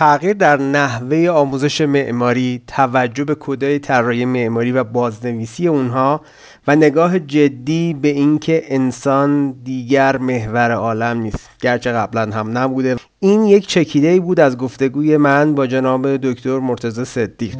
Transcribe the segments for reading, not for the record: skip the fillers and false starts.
تغییر در نحوه آموزش معماری، توجه به کدهای طراحی معماری و بازنویسی اونها و نگاه جدی به اینکه انسان دیگر محور عالم نیست، گرچه قبلا هم نبوده. این یک چکیده‌ای بود از گفتگوی من با جناب دکتر مرتضی صدیق.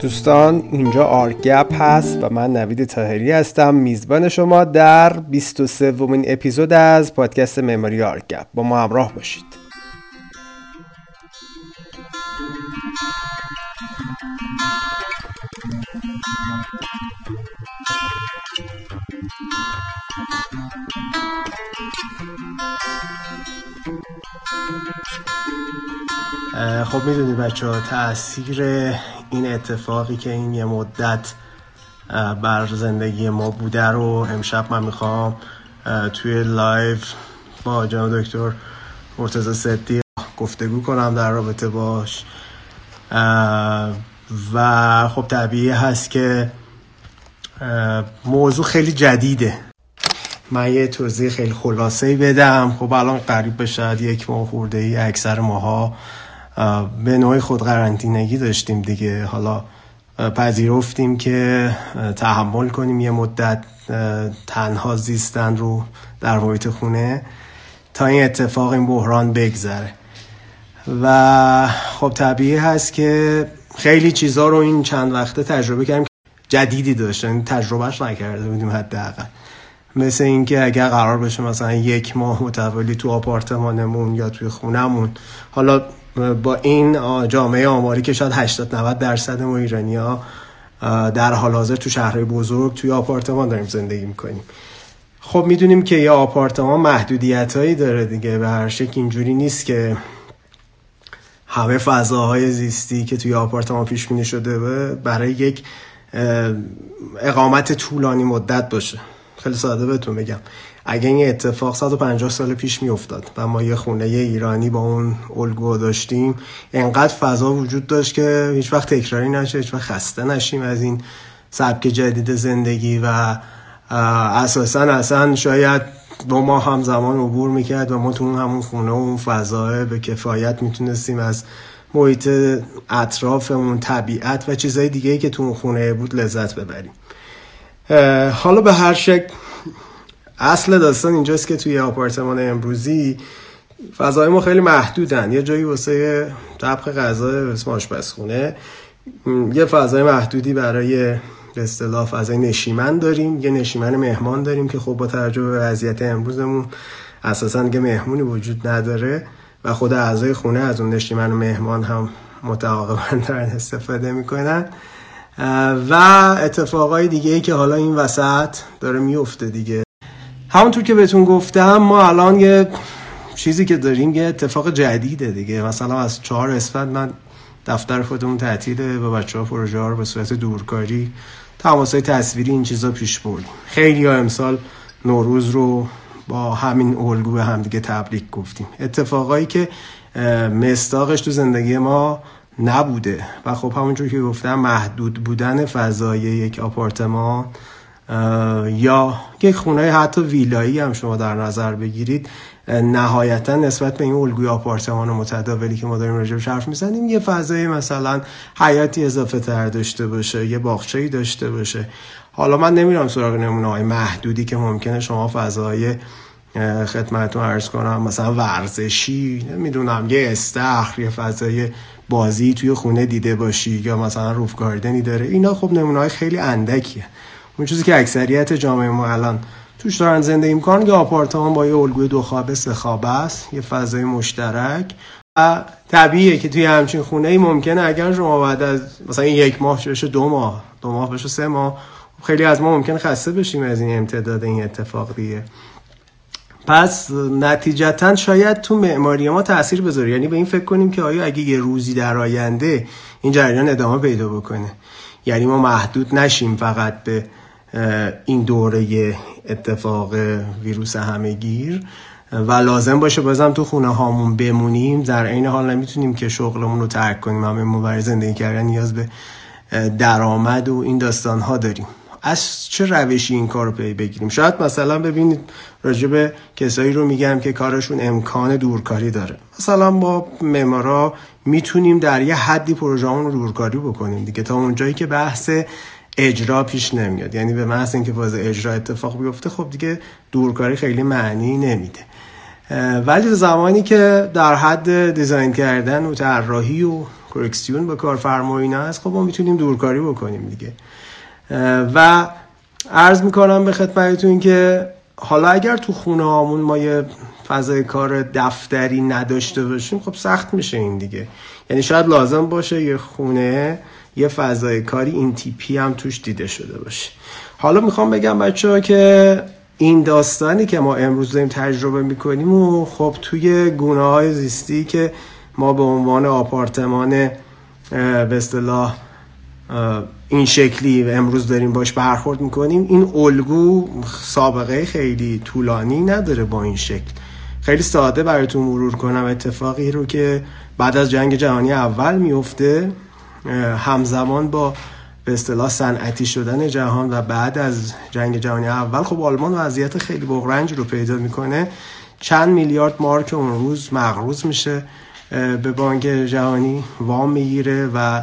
دوستان، اینجا آر گپ هست و من نوید طاهری هستم، میزبان شما در 23مین اپیزود از پادکست مموری آر گپ. با ما همراه باشید. خب میدونی بچه‌ها، تأثیر این اتفاقی که این یه مدت بر زندگی ما بوده رو امشب من میخوام توی لایو با جناب دکتر مرتضی صدیق گفتگو کنم در رابطه باش. و خب طبیعی هست که موضوع خیلی جدیده. من یه توضیح خیلی خلاصه‌ای بدم. خب الان قریب شاید یک ماه خورده ای اکثر ماها به نوعی خود قرنطینگی داشتیم دیگه. حالا پذیرفتیم که تحمل کنیم یه مدت تنها زیستن رو در محیط خونه تا این اتفاق، این بحران بگذره. و خب طبیعی هست که خیلی چیزا رو این چند وقته تجربه کردیم جدیدی داشتن، تجربهش نکرده بودیم حداقل. مثل اینکه اگر قرار بشه مثلا یک ماه متوالی تو آپارتمانمون یا توی خونمون، حالا با این جامعه آماری که شاید 80-90% ما ایرانی‌ها در حال حاضر تو شهرهای بزرگ توی آپارتمان داریم زندگی میکنیم، خب میدونیم که یه آپارتمان محدودیت‌هایی داره دیگه. به هر شکل اینجوری نیست که همه فضاهای زیستی که توی آپارتمان پیش بینی شده برای یک اقامت طولانی مدت باشه. خیلی ساده بهتون بگم، اگه این اتفاق 150 سال پیش میافتاد و ما یه خونه ایرانی با اون الگو داشتیم، انقدر فضا وجود داشت که هیچ وقت تکراری نشه، هیچ وقت خسته نشیم از این سبک جدید زندگی. و اساساً شاید 2 ماه هم زمان عبور میکرد و ما تو همون خونه و اون فضا به کفایت میتونستیم از محیط اطرافمون، طبیعت و چیزهای دیگه‌ای که تو اون خونه بود لذت ببریم. حالا به هر شکل اصل داستان اینجاست که توی آپارتمان امروزی فضای ما خیلی محدودن. یه جایی واسه طبخ غذا به اسم آشپزخونه، یه فضای محدودی برای به اصطلاح فضای نشیمن داریم، یه نشیمن مهمان داریم که خب با توجه به وضعیت امروزمون اساساً دیگه مهمونی وجود نداره و خود اعضای خونه از اون نشیمن و مهمان هم متعاقباً دارن استفاده میکنن و اتفاقای دیگه‌ای که حالا این وسط داره میفته دیگه. همونطور که بهتون گفتم، ما الان یه چیزی که داریم یه اتفاق جدیده دیگه. مثلا از 4 اسفند من دفتر خودمون تعطیله و بچه‌ها پروژه‌ها رو به صورت دورکاری، تماس‌های تصویری، این چیزا پیش بردیم. خیلی‌ها امسال نوروز رو با همین الگو به هم دیگه تبریک گفتیم. اتفاقایی که مصداقش تو زندگی ما نبوده و خب همونجور که گفتم محدود بودن فضای یک آپارتمان یا یک خونه حتی ویلایی هم شما در نظر بگیرید، نهایتا نسبت به این الگوی آپارتمان متداولی که ما داریم راجعش حرف میزنیم یه فضای مثلا حیاتی اضافه تر داشته باشه، یه باغچه‌ای داشته باشه. حالا من نمیرم سراغ نمونه‌های محدودی که ممکنه شما فضای خدمتتون عرض کنم مثلا ورزشی، نمیدونم یه استخر، یه فضای بازی توی خونه دیده باشی یا مثلا روف گاردنی داره. اینا خب نمونه‌های خیلی اندکیه. اون چیزی که اکثریت جامعه ما الان توش دارن زندگی میکنن که آپارتمان با یه الگوی 2 خوابه 3 خوابه است، یه فضای مشترک. و طبیعیه که توی همچین خونه‌ای ممکنه اگر شما بعد از مثلا این 1 ماه بشه 2 ماه، 2 ماه بشه 3 ماه، خیلی از ما ممکنه خسته بشیم از این امتداد این اتفاق دیگه. پس نتیجتاً شاید تو معماری ما تأثیر بذاره. یعنی به این فکر کنیم که آیا اگه یه روزی در آینده این جریان ادامه پیدا بکنه، یعنی ما محدود نشیم فقط به این دوره اتفاق ویروس همهگیر، و لازم باشه بازم تو خونه هامون بمونیم، در عین حال نمیتونیم که شغلمون رو ترک کنیم، همه مورد زندگی کردن نیاز به درآمد و این داستان ها داریم. از چه روشی این کار رو پی بگیریم؟ شاید مثلا ببینید راجب کسایی رو میگم که کارشون امکان دورکاری داره، مثلا با معمارا میتونیم در یه حدی پروژه‌مون رو دورکاری بکنیم دیگه، تا اونجایی که بحث اجرا پیش نمیاد، یعنی به محض اینکه فاز اجرا اتفاق بیفته خب دیگه دورکاری خیلی معنی نمیده. ولی زمانی که در حد دیزاین کردن و طراحی و کورکسیون با کارفرما اینا هست، خب ما میتونیم دورکاری بکنیم دیگه. و عرض میکنم به خدمتتون که حالا اگر تو خونه هامون ما یه فضای کار دفتری نداشته باشیم خب سخت میشه این دیگه، یعنی شاید لازم باشه یه خونه یه فضای کاری این تیپی هم توش دیده شده باشه. حالا میخوام بگم بچه‌ها که این داستانی که ما امروز داریم تجربه میکنیم و خب توی گونه‌های زیستی که ما به عنوان آپارتمان به اصطلاح این شکلی امروز داریم باش برخورد میکنیم، این الگو سابقه خیلی طولانی نداره با این شکل. خیلی ساده براتون مرور کنم اتفاقی رو که بعد از جنگ جهانی اول میفته، همزمان با به اصطلاح صنعتی شدن جهان و بعد از جنگ جهانی اول خب آلمان وضعیت خیلی بغرنج رو پیدا میکنه، چند میلیارد مارک اون روز مقروض میشه به بانک جهانی، وام میگیره و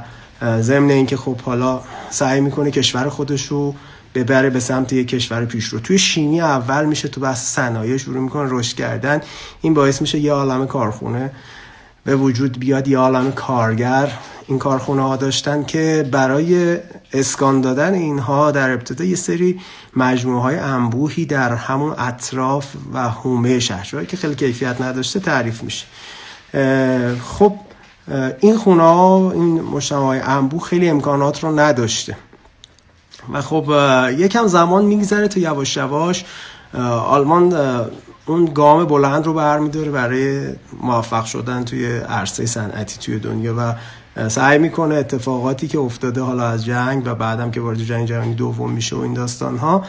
ضمن اینکه خب حالا سعی میکنه کشور خودش رو ببره به سمت یک کشور پیشرو. توی شیمی اول میشه تو بحث صنایع شروع میکنه رشد کردن، این باعث میشه یه عالمه کارخونه به وجود بیاد، یه عالمه کارگر این کارخونه ها داشتن که برای اسکان دادن اینها در ابتدا یه سری مجموعه های انبوهی در همون اطراف و حومه شهرهایی که خیلی کیفیت نداشته تعریف میشه. خب این خونه ها، این مجتمع‌های انبوه خیلی امکانات رو نداشته و خب یکم زمان میگذره تا یواش یواش آلمان اون گام بلند رو برمی‌داره برای موفق شدن توی عرصه صنعتی توی دنیا و سعی میکنه اتفاقاتی که افتاده حالا از جنگ و بعدم که وارد جنگ جهانی دوم میشه و این داستان ها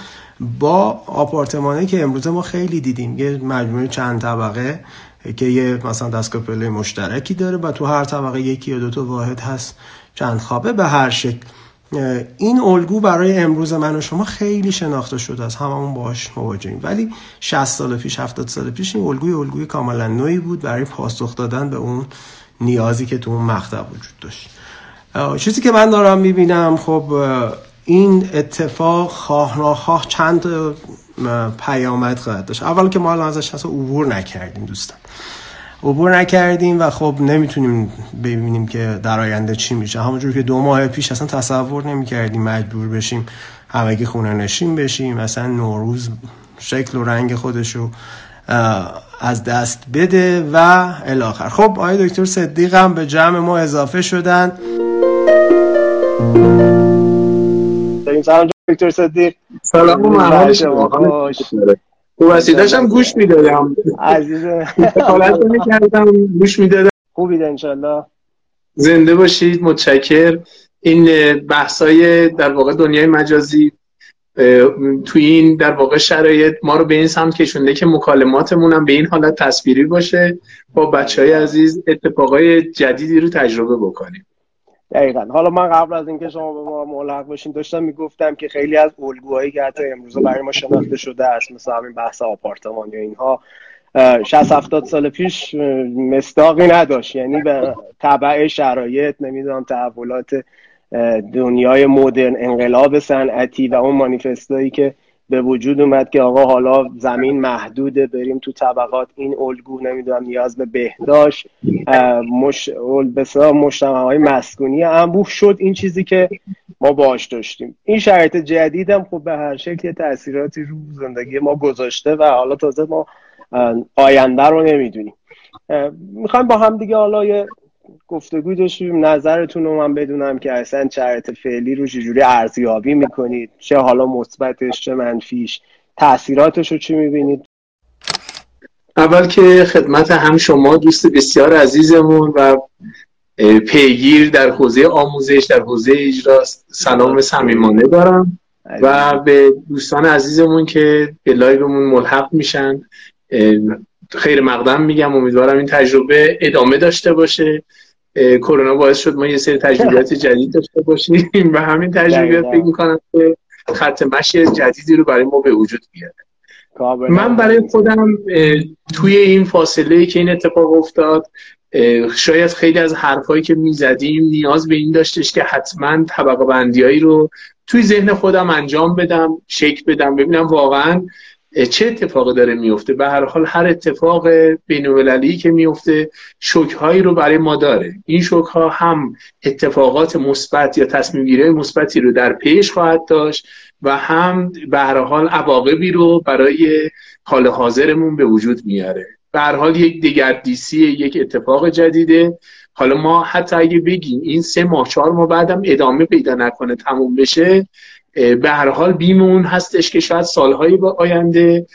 با آپارتمانی که امروز ما خیلی دیدیم، یه مجموعه چند طبقه که یه مثلا دستگاه پله مشترکی داره و تو هر طبقه یکی یا دو تا واحد هست چند خوابه به هر شکل. این الگو برای امروز من و شما خیلی شناخته شده است، هممون باهاش مواجهیم، ولی 60 سال پیش 70 سال پیش این الگوی کاملا نوعی بود برای پاسخ دادن به اون نیازی که تو اون مقطع وجود داشت. چیزی که من دارم میبینم خب این اتفاق خواه ناخواه چند پیامد خواهد داشت. اول که ما الان ازش اصلا عبور نکردیم دوستان، عبور نکردیم و خب نمیتونیم ببینیم که در آینده چی میشه. همونجور که 2 ماه پیش اصلا تصور نمیکردیم مجبور بشیم همگی خونه نشین بشیم، اصلا نوروز شکل و رنگ خودشو از دست بده و الاخر. خب آقای دکتر صدیق هم به جمع ما اضافه شدن. سلام دکتر صدیق. سلام و ممنونش. خوب هستی؟ داشتم گوش میدادم عزیزه، حالت رو میکردم گوش میدادم. خوبید انشالله زنده باشید. متشکر. این بحثای در واقع دنیای مجازی توی این در واقع شرایط ما رو به این سمت کشونده که مکالماتمون هم به این حالت تصویری باشه، با بچهای عزیز اتفاقای جدیدی رو تجربه بکنیم. دقیقاً. حالا من قبل از اینکه شما به ما ملحق بشین داشتم میگفتم که خیلی از الگوهایی که حتی امروز برای ما شناخته شده است، مثل همین بحث آپارتمان یا اینها، 60-70 سال پیش مصداقی نداشت، یعنی به تبع شرایط، نمیدونم تحولات دنیای مدرن، انقلاب صنعتی و اون مانیفستایی که به وجود اومد که آقا حالا زمین محدوده، بریم تو طبقات، این الگو نمیدونم نیاز به بهداشت، مجتمع‌های مسکونی انبوه شد، این چیزی که ما باهاش داشتیم. این شرایط جدیدم خب به هر شکل تأثیراتی رو زندگی ما گذاشته و حالا تازه ما آینده رو نمیدونیم. میخوایم با هم دیگه حالا یه گفتگو داشتیم، نظرتون رو من بدونم که اصلا شرایط فعلی رو چجوری ارزیابی میکنید، چه حالا مثبتش چه منفیش، تاثیراتش رو چی میبینید؟ اول که خدمت هم شما دوست بسیار عزیزمون و پیگیر در حوزه آموزش، در حوزه اجرا، سلام صمیمانه دارم و به دوستان عزیزمون که به لایومون ملحق میشن خیر مقدم میگم، امیدوارم این تجربه ادامه داشته باشه. کرونا باعث شد ما یه سری تجربیات جدید داشته باشیم و همین تجربیات فکر می‌کنم که خط مشی جدیدی رو برای ما به وجود بیاره. من برای خودم توی این فاصله که این اتفاق افتاد، شاید خیلی از حرفایی که میزدیم نیاز به این داشتش که حتما طبقه بندیایی رو توی ذهن خودم انجام بدم، شکل بدم، ببینم واقعا چه اتفاقی داره میفته. به هر حال هر اتفاق بین‌المللی که میفته شوک‌هایی رو برای ما داره. این شوک‌ها هم اتفاقات مثبت یا تصمیم‌گیری‌های مثبتی رو در پیش خواهد داشت و هم به هر حال عواقبی رو برای حال حاضرمون به وجود میاره. به هر حال یک دگردیسی، یک اتفاق جدیده. حالا ما حتی اگه بگیم این 3 ماه 4 ماه بعدم ادامه پیدا نکنه، تموم بشه، به هر حال بیمون هستش که شاید سالهای با آینده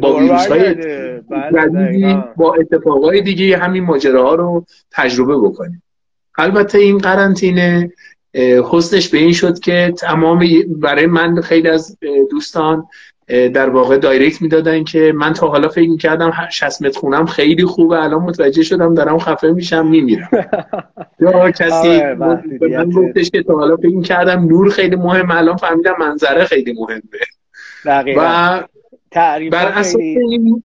با ویروس‌های جدیدی، با اتفاقای دیگه همین ماجراها رو تجربه بکنیم. البته این قرنطینه حسنش به این شد که تمام، برای من خیلی از دوستان در واقع دایرکت میدادن که من تا حالا فکر میکردم 60 متر خونم خیلی خوبه، الان متوجه شدم دارم خفه میشم میمیرم. یا کسی من گفتش که تا حالا فکر میکردم نور خیلی مهم، الان فهمیدم منظره خیلی مهمه. و بر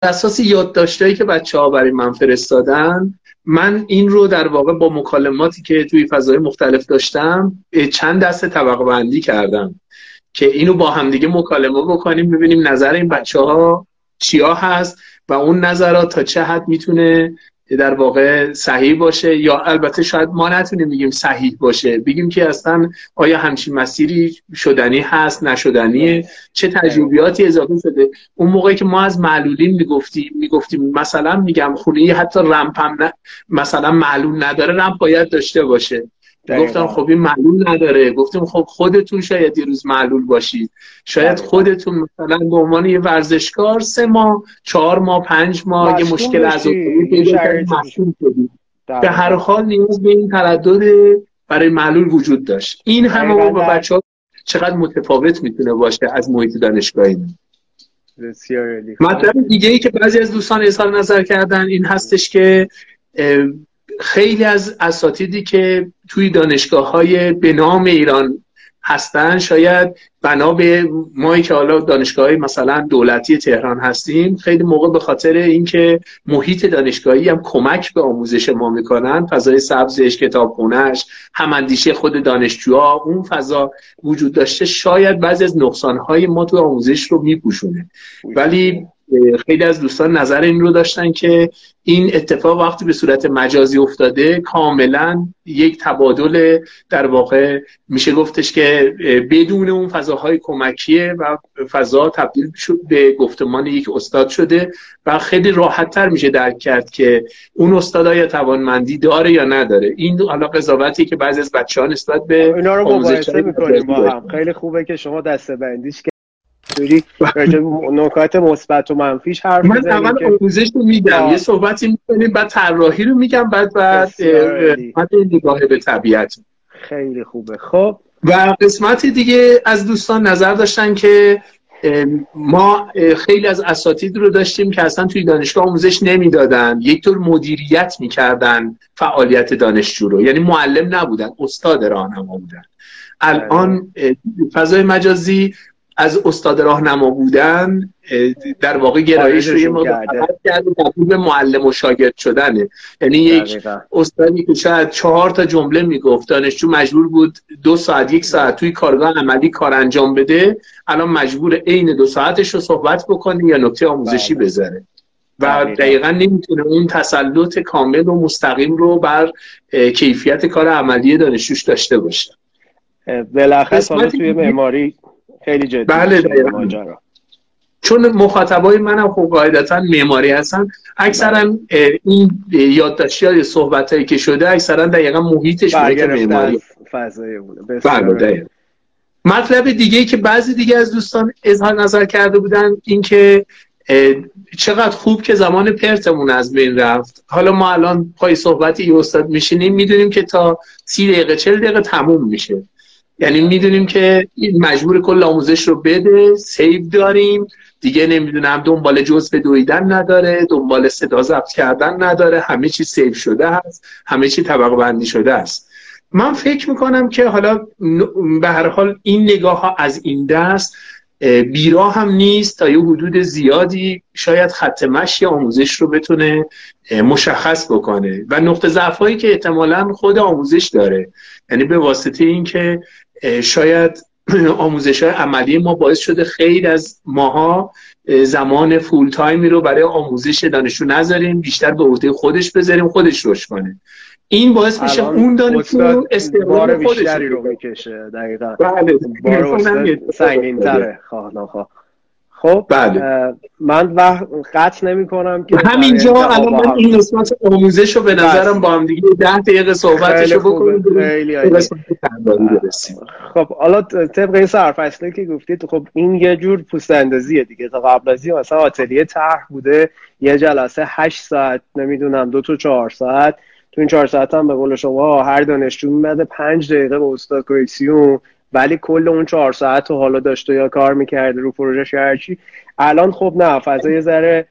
اساس یادداشتایی که بچه‌ها برای من فرستادن، من این رو در واقع با مکالماتی که توی فضای مختلف داشتم چند دسته طبقه بندی کردم که اینو با همدیگه مکالمه بکنیم، ببینیم نظر این بچه‌ها چیا هست و اون نظرات تا چه حد میتونه در واقع صحیح باشه. یا البته شاید ما نتونیم بگیم صحیح باشه، بگیم که اصلا آیا همچین مسیری شدنی هست، نشدنیه، چه تجربیاتی اضافه شده. اون موقعی که ما از معلولین میگفتیم مثلا، میگم خونه حتی رمپم مثلا معلول نداره، رمپ باید داشته باشه. گفتم خب این معلول نداره، گفتم خب خودتون شاید یه روز معلول باشید، شاید خودتون مثلا به عنوان یه ورزشکار 3 ماه 4 ماه 5 ماه یه مشکل عضلانی پیدا کردید، مشکل شدید. به هر حال نیاز به این تردد برای معلول وجود داشت. این همه با بچه‌ها چقدر متفاوت میتونه باشه از محیط دانشگاهی. مطلب دیگه ای که بعضی از دوستان اظهار نظر کردن این هستش که خیلی از اساتیدی که توی دانشگاه‌های به نام ایران هستن، شاید بنا به ما که حالا دانشگاه‌های مثلا دولتی تهران هستیم، خیلی موقع به خاطر اینکه محیط دانشگاهی هم کمک به آموزش ما میکنن، فضای سبزش، کتابخونه‌اش، هماندیشه خود دانشجوها، اون فضا وجود داشته، شاید بعضی از نقصان‌های ما تو آموزش رو میپوشونه. ولی خیلی از دوستان نظر این رو داشتن که این اتفاق وقتی به صورت مجازی افتاده، کاملا یک تبادل در واقع میشه گفتش که بدون اون فضاهای کمکیه و فضا تبدیل به گفتمان یک استاد شده و خیلی راحت‌تر میشه درک کرد که اون استادا یا توانمندی داره یا نداره. این حالا قضاوتی که بعضی از بچه‌ها نسبت به اونا رو مقایسه می‌کنیم با هم. خیلی خوبه که شما دسته‌بندیش جوری نکات مثبت و منفیش حرف بزنید. من اول آموزش رو میدم، یه صحبتی می‌کنیم، بعد طراحی رو میگم، بعد نگاه به طبیعت. خیلی خوبه. خب و قسمت دیگه از دوستان نظر داشتن که ما خیلی از اساتید رو داشتیم که اصلا توی دانشگاه آموزش نمیدادن، یک طور مدیریت میکردن فعالیت دانشجو رو، یعنی معلم نبودن، استاد راهنما بودن. الان فضای مجازی از استاد راهنما بودن در واقع گرایش رو یه مقدار کرده به معلم و شاگرد شدنه. یعنی یک استادی که شاید 4 تا جمله میگفت، دانشجو مجبور بود 2 ساعت 1 ساعت توی کارگاه عملی کار انجام بده، الان مجبور عین 2 ساعتش رو صحبت بکنه یا نکته آموزشی بذاره و دقیقا نمیتونه اون تسلط کامل و مستقیم رو بر کیفیت کار عملی دانشجوش داشته باشه. بالاخره توی معماری خیلی جدی. بله دقیقاً، چون مخاطبای منم خب قاعدتاً معماری هستن، اکثرا این یادداشت‌ها یا صحبتایی که شده اکثرا دقیقاً محیطش به معماری فضای بوده. بله. مطلب دیگه‌ای که بعضی دیگه از دوستان اظهار نظر کرده بودن این که چقدر خوب که زمان پرتمون از بین رفت. حالا ما الان پای صحبت ای استاد میشینیم، میدونیم که تا 30 دقیقه 40 دقیقه تموم میشه. یعنی میدونیم که مجبور کل آموزش رو بده، سیو داریم دیگه، نمیدونم دنبال جزء دویدن نداره، دنبال صدا ضبط کردن نداره، همه چی سیو شده هست، همه چی طبقه بندی شده است. من فکر میکنم که حالا به هر حال این نگاه ها از این دست بیراه هم نیست، تا یه حدود زیادی شاید خط مشی آموزش رو بتونه مشخص بکنه و نقطه ضعفایی که احتمالاً خود آموزش داره، یعنی به واسطه این که شاید آموزش های عملی ما باعث شده خیلی از ماها زمان فول تایمی رو برای آموزش دانشجو نذاریم، بیشتر به عهده خودش بذاریم، خودش روش کنه. این باعث میشه اون دانشجو استقلال بیشتری رو بکشه. دقیقاً. بله. بار سنگین‌تره خواه ناخواه. خب بله. من وقت قطع نمی‌کنم که همینجا الان من این قسمت آموزش رو به نظرم با هم دیگه 10 دقیقه صحبتشو بکنیم. خیلی عالی. خب حالا طبق این سرفصلی که گفتید، خب این یه جور پوست اندازیه دیگه. تا قبل از این مثلا آتلیه طرح بوده، یه جلسه 8 ساعت، نمیدونم 2 تا 4 ساعت. تو این 4 ساعت هم به قول شما هر دانشجو میمده 5 دقیقه با استاد کورکسیون، ولی کل اون 4 ساعت رو حالا داشته یا کار میکرده رو پروژه هرچی. الان خب نه، فضا یه ذره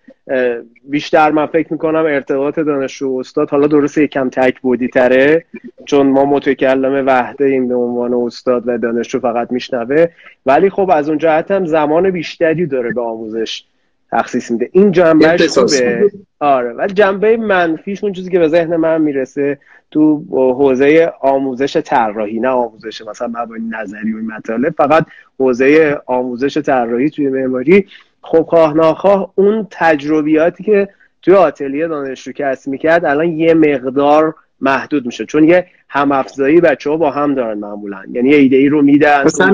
بیشتر من فکر میکنم ارتباط دانشجو و استاد، حالا درسته یکم تک بودی تره، چون ما متکلم وحده این به عنوان استاد و دانشجو فقط میشنوه، ولی خب از اون جهت هم زمان بیشتری داره به آموزش تخصیص میده. این جنبهش خوبه، آره، ولی جنبه منفیش اون چیزی که به ذهن من میرسه تو حوزه آموزش طراحی، نه آموزش مثلا مبانی نظری و این مطالب، فقط حوزه آموزش طراحی توی معماری، خب خواه ناخواه اون تجربیاتی که توی آتلیه دانشجو کسب میکرد الان یه مقدار محدود میشه، چون یه هم افزایی بچه‌ها با هم دارن معمولاً، یعنی ایده ای رو میدن. مثلا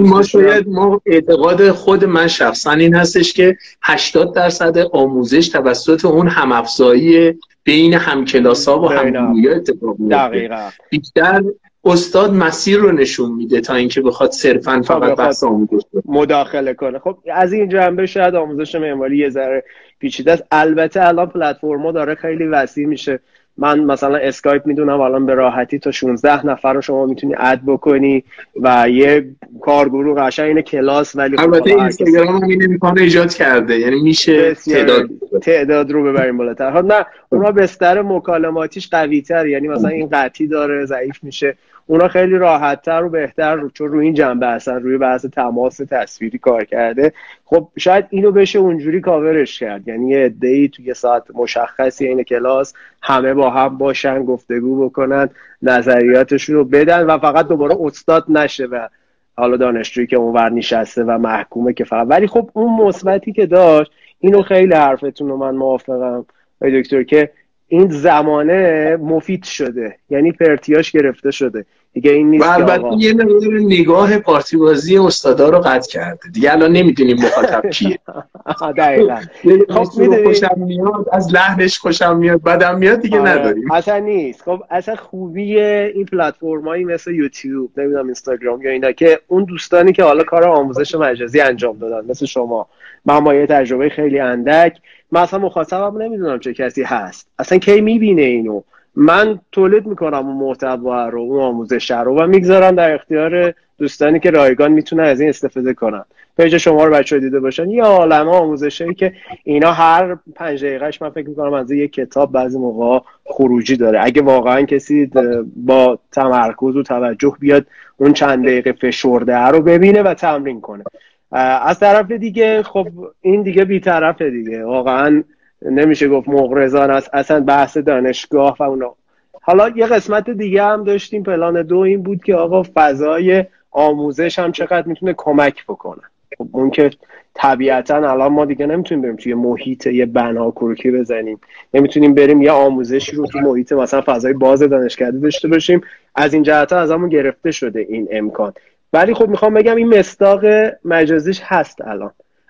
ما اعتقاد خود من شخصا این هستش که 80% آموزش توسط اون هم افزایی بین همکلاس‌ها و همگرویا اتفاق میفته. بیشتر استاد مسیر رو نشون میده تا اینکه بخواد صرفاً فقط بحث آموزش مداخله کنه. خب از این جنبه شاید آموزش معماری یه ذره پیچیده است. البته الان پلتفرما داره خیلی وسیع میشه. من مثلا اسکایپ میدونم الان به راحتی تا 16 نفر رو شما میتونی اد بکنی و یه کارگروه قشنگ اینه کلاس، ولی البته اینستاگرام هم این امکانه ایجاد کرده، یعنی میشه تعداد رو ببریم بالاتر. ها نه، اونا بستر مکالماتیش قوی‌تر، یعنی مثلا این قطعی داره، ضعیف میشه، اونا خیلی راحت‌تر و بهتر رو، چون روی این جنبه اصلا روی بحث تماس تصویری کار کرده. خب شاید اینو بشه اونجوری کاورش کرد، یعنی یه عده‌ای توی ساعت مشخصی این کلاس همه با هم باشن، گفتگو بکنن، نظریاتشون رو بدن و فقط دوباره استاد نشه و حالا دانشجویی که اونور نشسته و محکومه که فقط. ولی خب اون مثبتی که داشت، اینو خیلی حرفتون رو من موافقم آقای دکتر، که این زمانه مفید شده، یعنی پرتیاش گرفته شده دیگه. این نیست که یه نگاه پارتی بازی استادا رو قطع کرده دیگه، الان نمیدونیم مخاطب کیه. دقیقاً. خوشم میاد از لحنش، خوشم میاد بدم میاد دیگه، نداریم اصلا نیست. خب اصلا خوبی این پلتفرمایی مثل یوتیوب، نمیدونم اینستاگرام یا اینا، که اون دوستانی که حالا کار آموزش مجازی انجام دادن مثل شما، من یه تجربه خیلی اندک، من اصلا مخاطبم نمیدونم چه کسی هست، اصلا کی میبینه اینو، من تولید میکنم اون محتوا رو، اون آموزش رو، و میگذارم در اختیار دوستانی که رایگان میتونن از این استفاده کنن. پیج شما رو بچه‌ها دیده باشن، یه عالمه آموزشی که اینا هر 5 دقیقه‌اش من فکر میکنم از یک کتاب بعضی موقع خروجی داره، اگه واقعا کسی با تمرکز و توجه بیاد اون چند دقیقه فشرده رو ببینه و تمرین کنه. از طرف دیگه خب این دیگه بی‌طرفه دیگه، واقعا نمیشه گفت مغرضانه است اصلا بحث دانشگاه و اونا. حالا یه قسمت دیگه هم داشتیم، پلان 2 این بود که آقا فضای آموزش هم چقدر میتونه کمک بکنه. خب اون که طبیعتا الان ما دیگه نمیتونیم بریم توی محیط یه بنا کروکی بزنیم، نمیتونیم بریم یه آموزشی رو تو محیط مثلا فضای باز دانشکده داشته باشیم، از این جهت از همون گرفته شده این امکان. ولی خب میخوام بگم این مصداق مجازیش هست.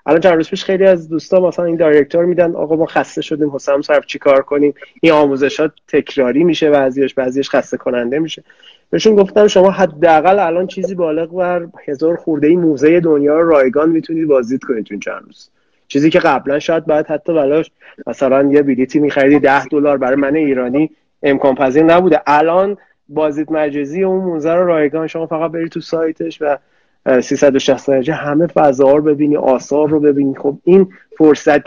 الان چند روز پیش خیلی از دوستان مثلا این دایرکتور میدن آقا ما خسته شدیم، حسام صرف چیکار کنیم، این آموزش‌ها تکراری میشه، بعضیش خسته کننده میشه. بهشون گفتم شما حداقل الان چیزی بالغ بر 1000 خورده‌ای موزه دنیا رو رایگان میتونید بازدید کنید تو چند روز، چیزی که قبلا شاید باید حتی بلاش مثلا یه بلیتی می‌خریدی $10 برای من ایرانی امکان پذیر نبوده، الان بازدید مجازی اون موزه رو رایگان، شما فقط برید تو سایتش و 360 درجه همه فضاها رو ببینی، آثار رو ببینی. خب این فرصت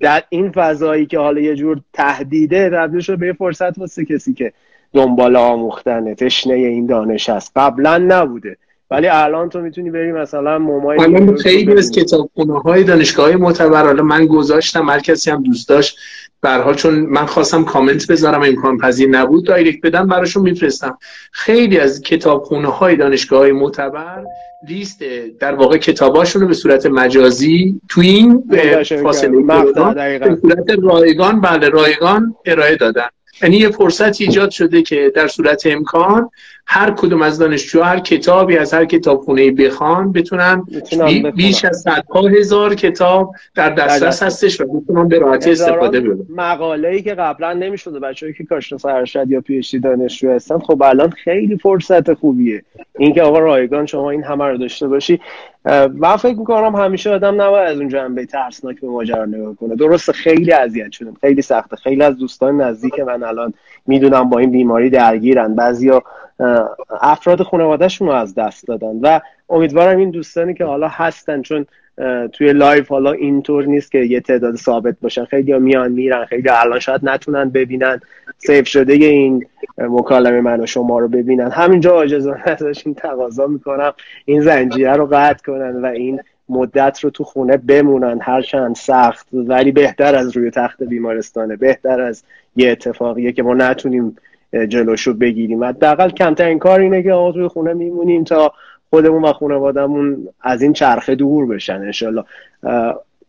در این فضایی که حالا یه جور تهدیده تبدیل شده به فرصت واسه کسی که دنبال آموختنه، تشنه این دانش است. قبلا نبوده ولی الان تو میتونی بری مثلا مومای خیلی از کتابخونه‌های دانشگاه‌های معتبر، حالا من گذاشتم، هر کسی هم دوست داشت به هر حال، چون من خواستم کامنت بذارم امکان پذیر نبود، دایرکت بدم براشون میفرستم. خیلی از کتابخونه‌های دانشگاه‌های معتبر لیست در واقع کتاباشون رو به صورت مجازی تو این فاصله به صورت رایگان، بله رایگان ارائه دادن. یعنی یه فرصتی ایجاد شده که در صورت امکان هر کدوم از دانشجوها هر کتابی از هر کتابخونه‌ای بخوان بتونن بیش از 100,000 کتاب در دسترس هستش و بتونن به راحتی استفاده ببرن. مقاله‌ای که قبلا نمی‌شده بچه‌ای که کارشناس ارشد یا پی اچ دی دانشجو هستن، خب الان خیلی فرصت خوبیه اینکه آقا رایگان شما این همه رو داشته باشی. من فکر می‌کنم همیشه آدم نباید از اون جنبه ترسناک به ماجرا نگاه کنه. درسته خیلی اذیت شدم، خیلی سخته، خیلی از دوستان نزدیک من الان میدونم با این بیماری درگیرن، بعضیا افراد خانواده‌شون رو از دست دادن و امیدوارم این دوستانی که حالا هستن، چون توی لایف حالا اینطور نیست که یه تعداد ثابت باشن، خیلی میان میرن، خیلی الان شاید نتونن ببینن سیو شده این مکالمه من و شما رو ببینن، همینجا عاجزانه ازشون تقاضا میکنم این زنجیره رو قطع کنن و این مدت رو تو خونه بمونن، هرچند سخت ولی بهتر از روی تخت بیمارستانه، بهتر از یه اتفاقیه که ما نتونیم جلوشو بگیریم. حداقل کمترین کار اینه که آقا توی خونه میمونیم تا خودمون و خانواده‌مون از این چرخه دور بشن انشالله.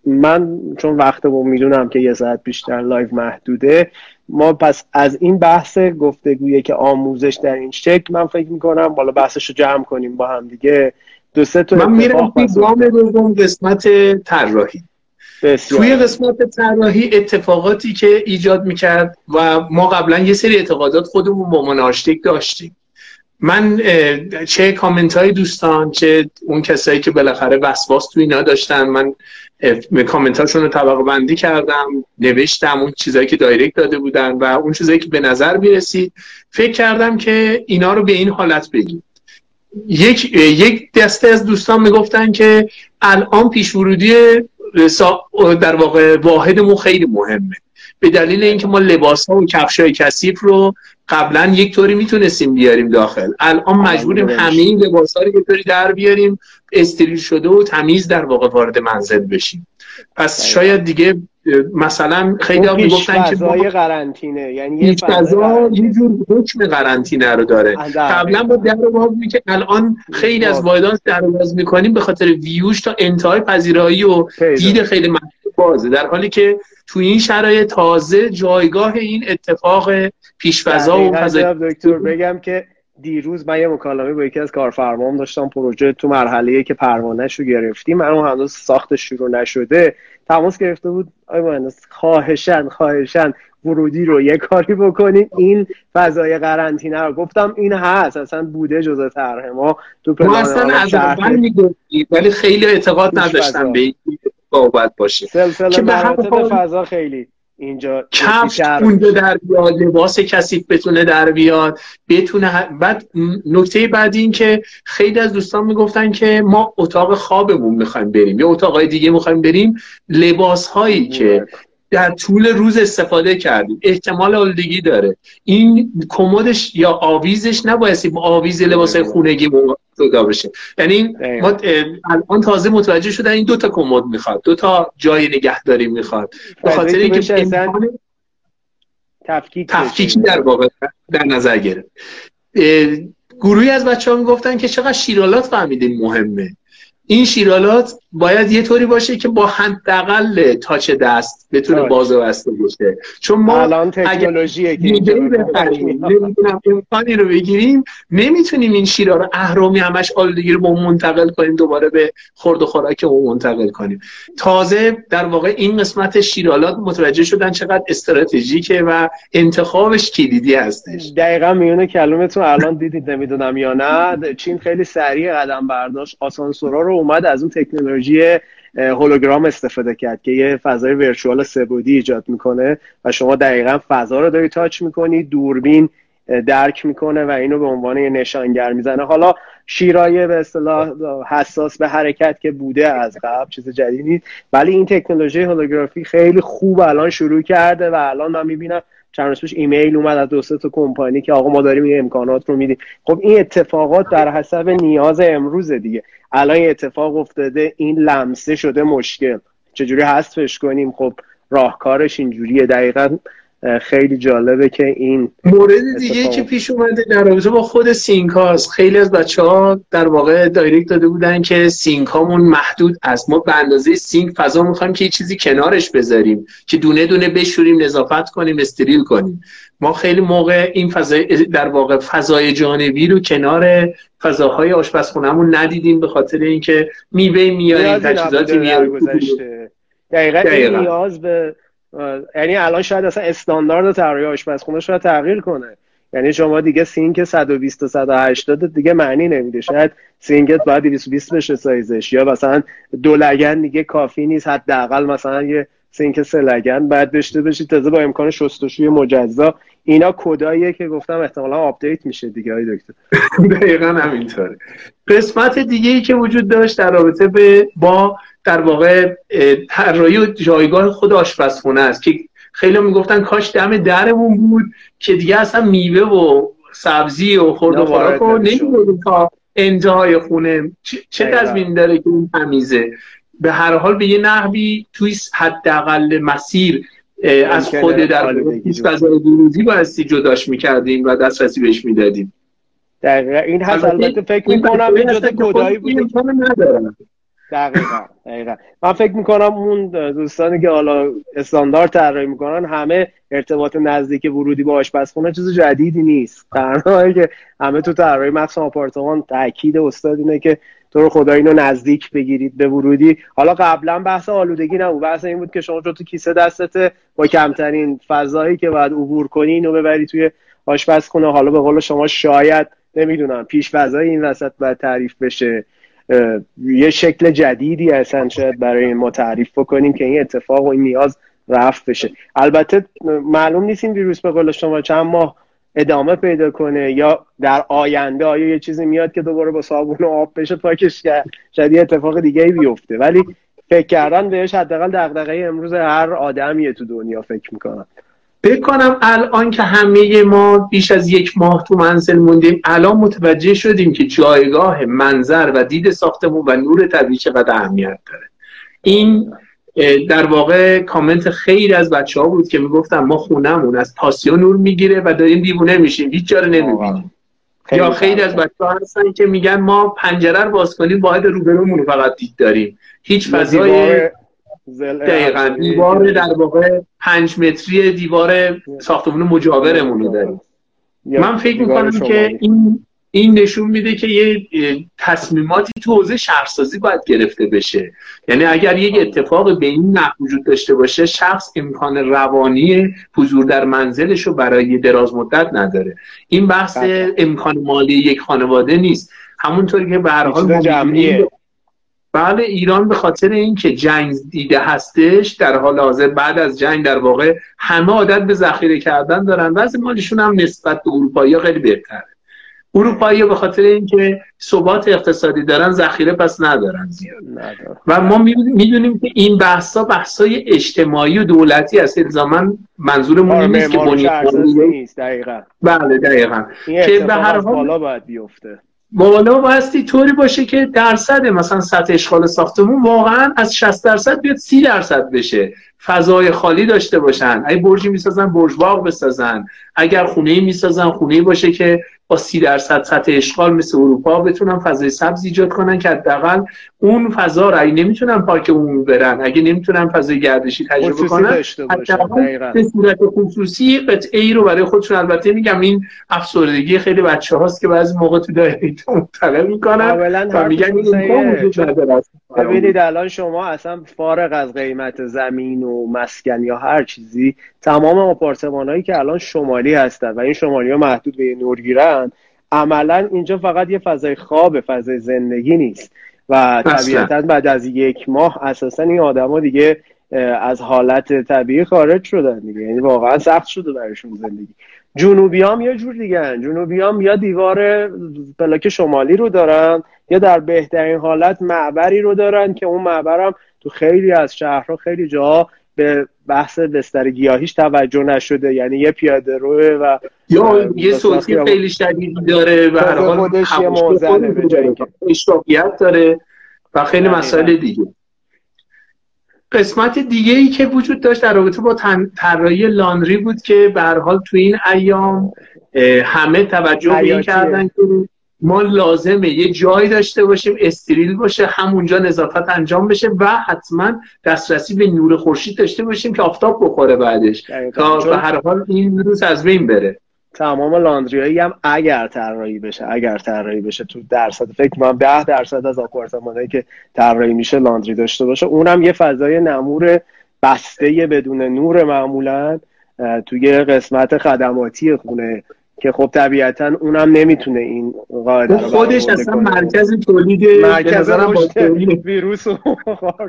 من چون وقتمون میدونم که یه ساعت بیشتر لایو محدوده، ما پس از این بحث گفتگویی که آموزش در این شکل، من فکر میکنم بالا بحثش رو جمع کنیم با هم دیگه. دو سه تا من میرم گام دوم، قسمت طراحی. توی قسمت طراحی اتفاقاتی که ایجاد میکرد و ما قبلا یه سری اعتقادات خودمون با مناشتک داشتیم، من چه کامنت های دوستان، چه اون کسایی که بالاخره وسواس توی اینا داشتن، من کامنت هاشون رو طبقه بندی کردم، نوشتم اون چیزایی که دایرکت داده بودن و اون چیزایی که به نظر میرسید، فکر کردم که اینا رو به این حالت بگیم. یک دسته از دوستان میگفتن که الان پیش ورودی در واقع واحدمون خیلی مهمه، به دلیل اینکه ما لباس ها و کفش های کثیف رو قبلا یک طوری میتونستیم بیاریم داخل، الان مجبوریم همه این لباس ها رو یک طوری در بیاریم، استریل شده و تمیز در واقع وارد منزل بشیم. پس شاید دیگه مثلا خیلی ها میگفتن که فضای قرنطینه، یعنی یه فضا یه جور حکم قرنطینه رو داره. قبلا ما در واقع الان خیلی از وایدانس در باز میکنیم به خاطر ویوش تا انتهای پذیرایی و دید خیلی محدود بازه، در حالی که تو این شرایط تازه جایگاه این اتفاق پیش فضا و فضا. دکتر بگم که دیروز من یه مکالمه با یکی از کارفرمام داشتم، پروژه تو مرحله‌ای که پروانه‌شو گرفتیم، اون هنوز ساختش شروع نشده، تماس گرفته بود آقای مهندس خواهشاً ورودی رو یه کاری بکنین، این فضای قرنطینه رو. گفتم این هست، اصلا بوده جزء طرح ما تو پلان، اصلا از اول میگفتیم ولی خیلی اعتقاد نداشتم به این بابت باشه که به همون فضا خیلی اینجا کفش اونجا در بیاد، لباس کثیف بتونه در بیاد، بتونه. بعد نکته بعدی این که خیلی از دوستان میگفتن که ما اتاق خوابمون میخوایم بریم یا اتاقای دیگه میخوایم بریم، لباس هایی که در طول روز استفاده کردیم احتمال آلودگی داره، این کمدش یا آویزش نبایستی با آویز لباسای خونگی جدا بشه. یعنی ما الان تازه متوجه شدن این دوتا کمد میخواد، دوتا جای نگهداری میخواد، به خاطر اینکه امکان تفکیکی در واقع در نظر گرفت. گروهی از بچه‌ها میگفتن که چقدر شیرالات فهمیدین مهمه، این شیرالات باید یه طوری باشه که با حداقل تاچ دست بتونه باز و بسته بشه، چون ما الان تکنولوژیه که امکانی رو بگیریم نمیتونیم این شیرا رو اهرامی همش آلودگی رو با منتقل کنیم، دوباره به خورد و خوراکمون منتقل کنیم. تازه در واقع این قسمت شیرالات متوجه شدن چقدر استراتژیکه و انتخابش کلیدی هستش. دقیقاً میونه کلمتون. الان دیدید نمیدونم یا نه، چین خیلی سریع قدم برداشت، آسانسورا رو اومد از اون تکنولوژی هولوگرام استفاده کرد که یه فضای ورچوال سه‌بعدی ایجاد میکنه و شما دقیقاً فضا رو داری تاچ میکنی، دوربین درک میکنه و اینو به عنوان یه نشانگر میزنه. حالا شیرایه به اصطلاح حساس به حرکت که بوده از قبل، چیز جدیدی نیست، ولی این تکنولوژی هولوگرافی خیلی خوب الان شروع کرده و الان من میبینم چند روز پیش ایمیل اومد از دو سه تا کمپانی که آقا ما داریم این امکانات رو میدیم. خب این اتفاقات در حسب نیاز امروز دیگه، الان اتفاق افتاده، این لمسه شده مشکل، چجوری حذفش کنیم؟ خب راهکارش اینجوریه. دقیقاً خیلی جالبه که این مورد دیگه که پیش اومده در رابطه با خود سینک هاست. خیلی از بچه‌ها در واقع دایرکت داده بودن که سینک هامون محدود است، ما به اندازه سینک فضا می‌خوایم که یه چیزی کنارش بذاریم که دونه دونه بشوریم، نظافت کنیم، استریل کنیم. ما خیلی موقع این فضای در واقع فضای جانبی رو کنار فضاهای آشپزخونه‌مون ندیدیم به خاطر اینکه میوه میاریم، تجهیزاتی میاریم. دقیقاً نیاز به، یعنی الان شاید اصلا استاندارد طراحی آشپزخونه شاید تغییر کنه، یعنی شما دیگه سینک 120 تا 180 دیگه معنی نمیده، شاید سینکت باید 220 بشه سایزش، یا مثلا دو لگن دیگه کافی نیست، حداقل مثلا یه سینک سه لگن باید داشته باشی، تازه با امکان شستشوی مجزا. اینا کداییه که گفتم احتمالا آپدیت میشه دیگه های دکتر. دقیقاً همینطوره. قسمت دیگه‌ای که وجود داشت در رابطه با در واقع طراحی و جایگاه خود آشپزخونه است که خیلی میگفتن کاش دم درمون بود که دیگه اصلا میوه و سبزی و خورد و خوراک رو نمی‌بردیم تا انتهای خونه. چه تضمین داره که اون تمیزه؟ به هر حال به یه نحوی توی حداقل مسیر از خود در فضای دیروزی بایستی جداش میکردیم و دسترسی بهش میدادیم. دقیقا این هست. البته فکر میکنم این جده کدایی بوده. دقیقا من فکر میکنم اون دوستانی که حالا استاندارد طراحی میکنن همه ارتباط نزدیک ورودی با آشپزخونه چیز جدیدی نیست، قراره که همه تو طراحی مخصوصا آپارتمان تاکید استاد اینه که تو رو خدا اینو نزدیک بگیرید به ورودی. حالا قبلا بحث آلودگی نبود، بحث این بود که شما تو کیسه دستته با کمترین فضایی که باید عبور کنی اینو ببری توی آشپزخونه. حالا به قول شما شاید نمیدونم پیش فضای این وسط باید تعریف بشه، یه شکل جدیدی اصلا شاید برای ما تعریف بکنیم که این اتفاق و این نیاز رفع بشه. البته معلوم نیست این ویروس به قول شما چند ماه ادامه پیدا کنه یا در آینده آیا یه چیزی میاد که دوباره با صابون و آب بشه پاکش کرد، شاید اتفاق دیگه ای بیفته، ولی فکر کردن بهش حداقل دغدغه امروز هر آدمیه تو دنیا. فکر میکنم الان که همه ما بیش از یک ماه تو منزل موندیم، الان متوجه شدیم که جایگاه منظر و دید ساختمون و نور طبیعی چقدر اهمیت داره. این در واقع کامنت خیلی از بچه‌ها بود که میگفتن ما خونمون از پاسیو نور میگیره و داریم دیوونه میشیم، هیچ جا رو نمیبینیم. یا خیلی از بچه‌ها هستن که میگن ما پنجره رو باز کنیم باید روبرومون رو فقط دید داریم، هیچ فضای دقیقاً دیوار در واقع 5 متری دیوار ساختمون مجاورمون رو داریم. من فکر میکنم که این نشون میده که یه تصمیماتی تو حوزه شهرسازی باید گرفته بشه، یعنی اگر یک اتفاق به این نحو وجود داشته باشه شخص امکان روانی حضور در منزلش رو برای دراز مدت نداره. این بحث امکان مالی یک خانواده نیست، همونطوری که به هر حال جمعیه. بله، ایران به خاطر اینکه جنگ دیده هستش در حال حاضر، بعد از جنگ در واقع همه عادت به ذخیره کردن دارن، وضع مالشون هم نسبت به اروپایی‌ها خیلی بهتره. اروپایی‌ها به خاطر اینکه ثبات اقتصادی دارن ذخیره پس ندارن زیاد و ما میدونیم که این بحث‌ها بحث‌های اجتماعی و دولتی است، الزاما منظورمون این نیست که نیست. دقیقاً. بله دقیقاً، که به هر حال بالا باید بیفته. بالا بایستی طوری باشه که درصد مثلا سطح اشغال ساختمون واقعا از 60% بیاد 30% بشه، فضای خالی داشته باشن، اگه برجی میسازن برج باغ بسازن، اگر خونه‌ای میسازن خونه‌ای باشه که با 30% سطح اشغال مثل اروپا بتونن فضای سبز ایجاد کنن که حداقل اون فضا رو اگه نمیتونن پارک عمومی برن، اگه نمیتونن فضای گردشی تجربه کنن، به صورت خصوصی قطعه‌ای رو برای خودشون. البته میگم این افسردگی خیلی بچه‌هاست که بعضی موقع تو دایرکت منتقل میکنن و میگن اینو ببینید الان شما اصلا فارغ از قیمت زمین و مسکن یا هر چیزی، تمام آپارتمان‌هایی که الان شمالی هستن و این شمالی‌ها محدود به نورگیرن، عملاً اینجا فقط یه فضای خوابه، فضای زندگی نیست و طبیعتاً بعد از یک ماه اساساً این آدم‌ها دیگه از حالت طبیعی خارج شدن دیگه، یعنی واقعاً سخت شده برایشون زندگی. جنوبیام یه جور دیگه، جنوبیام یا دیوار بلاک شمالی رو دارن یا در بهترین حالت معبری رو دارن که اون معبرم تو خیلی از شهرها خیلی جاها به بحث بستر گیاهیش توجه نشده، یعنی یه پیاده روه و یا یه صوتی خیلی شدید داره و هر حال اشتباهات داره و خیلی مسائل دیگه. قسمت دیگه ای که وجود داشت در رابطه با طراحی لاندری بود که به هر حال تو این ایام همه توجه به این کردن که ما لازمه یه جایی داشته باشیم استریل باشه، همونجا نظافت انجام بشه و حتما دسترسی به نور خورشید داشته باشیم که آفتاب بخوره بعدش تا به هر حال این روز از بین بره. تمام لاندریایی هم اگر طراحی بشه، اگر طراحی بشه تو درصد فکر من 10% از آپارتمانایی که طراحی میشه لاندری داشته باشه، اونم یه فضای نمور بسته بدون نور معمولا توی قسمت خدماتی خونه که خب طبیعتا اونم نمیتونه این قاعده رو خودش اصلا مرکز تولید مرکزم با تولید ویروس و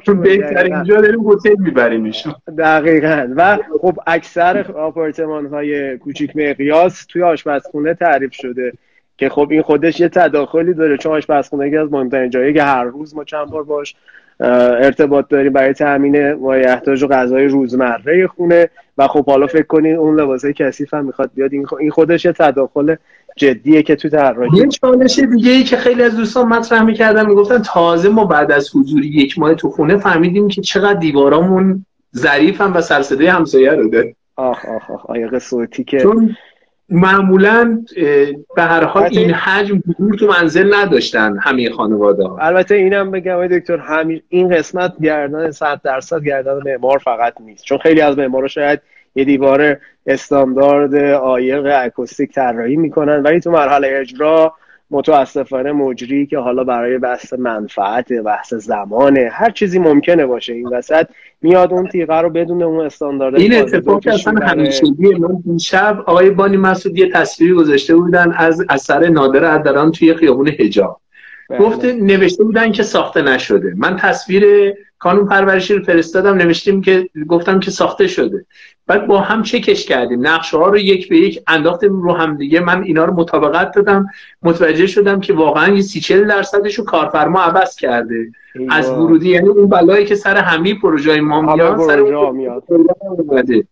چون بهترین جا داریم هتل میبریمش دقیقاً. و خب اکثر آپارتمان‌های کوچیک مقیاس توی آشپزخونه تعریف شده که خب این خودش یه تداخلی داره، چون آشپزخونه یکی از مهمترین جاییه که هر روز ما چند بار باش ارتباط داریم برای تامین مایحتاج و غذای روزمره خونه و خب حالا فکر کنین اون لباسای کثیف هم میخواد بیاد، این خودش یه تداخل جدیه که تو طراحی. یه چالش دیگه ای که خیلی از دوستان مطرح میکردن میگفتن تازه ما بعد از حضور یک ماه تو خونه فهمیدیم که چقدر دیوارامون ظریفن و سر صدای همسایه رو داره. آخ آخ آخ آیق صوتی که چون معمولاً به هر حال این حجم حضور تو منزل نداشتن همه خانواده‌ها. البته اینم بگم دکتر همین این قسمت گردن 100% گردن معمار فقط نیست، چون خیلی از معمارا شاید یه دیوار استاندارد عایق اکوستیک طراحی میکنن ولی تو مرحله اجرا متاسفانه مجری که حالا برای بحث منفعت، بحث زمانه، هر چیزی ممکنه باشه این وسط میاد اون تیغه رو بدون اون استاندارد. این اتفاق که اصلا همیشگیه. من این شب آقای بانی مسعود یه تصویری گذاشته بودن از اثر نادر عدلان توی خیابون حجاب، گفته نوشته بودن که ساخته نشده. من تصویر کانون پرورشی رو فرستادم، نوشتیم که گفتم که ساخته شده، بعد با هم چکش کردیم، نقشه ها رو یک به یک انداختیم رو هم دیگه، من اینا رو مطابقت دادم، متوجه شدم که واقعا 30-40% رو کارفرما عوض کرده از ورودی، یعنی اون بلایی که سر همه پروژه ما میاد سر اومده.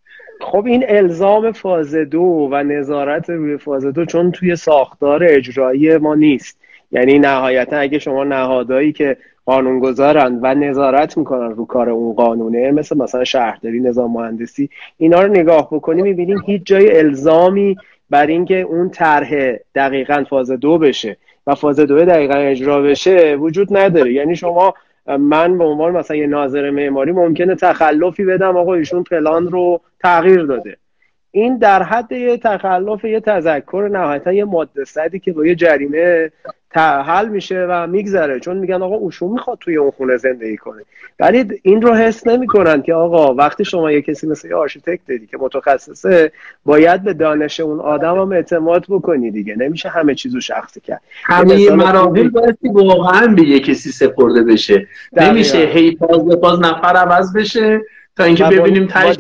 خب این الزام فاز 2 و نظارت روی فاز 2 چون توی ساختار اجرایی ما نیست، یعنی نهایتا اگه شما نهادهایی که قانونگذارن و نظارت میکنن رو کار اون قانونه مثلا شهرداری، نظام مهندسی، اینا رو نگاه بکنی میبینیم هیچ جای الزامی بر اینکه اون طرح دقیقاً فاز 2 بشه و فاز 2 دقیقاً اجرا بشه وجود نداره. یعنی شما من به عنوان مثلا یه ناظر معماری ممکنه تخلفی بدم آقا ایشون پلان رو تغییر داده، این در حد یه تخلف، یه تذکر، نهایتا یه ماده صدی که با یه جریمه حل میشه و میگذره، چون میگن آقا اوشون میخواد توی اون خونه زندگی کنه. ولی این رو حس نمیکنن که آقا وقتی شما یه کسی مثل یه آرشیتکت دیدی که متخصصه باید به دانش اون آدم هم اعتماد بکنی دیگه، نمیشه همه چیزو شخصی کرد، همه مراحل باید واقعا به یه کسی سپرده بشه، نمیشه هی پاز به پاز نفر عوض بشه تا اینکه ببینیم تاش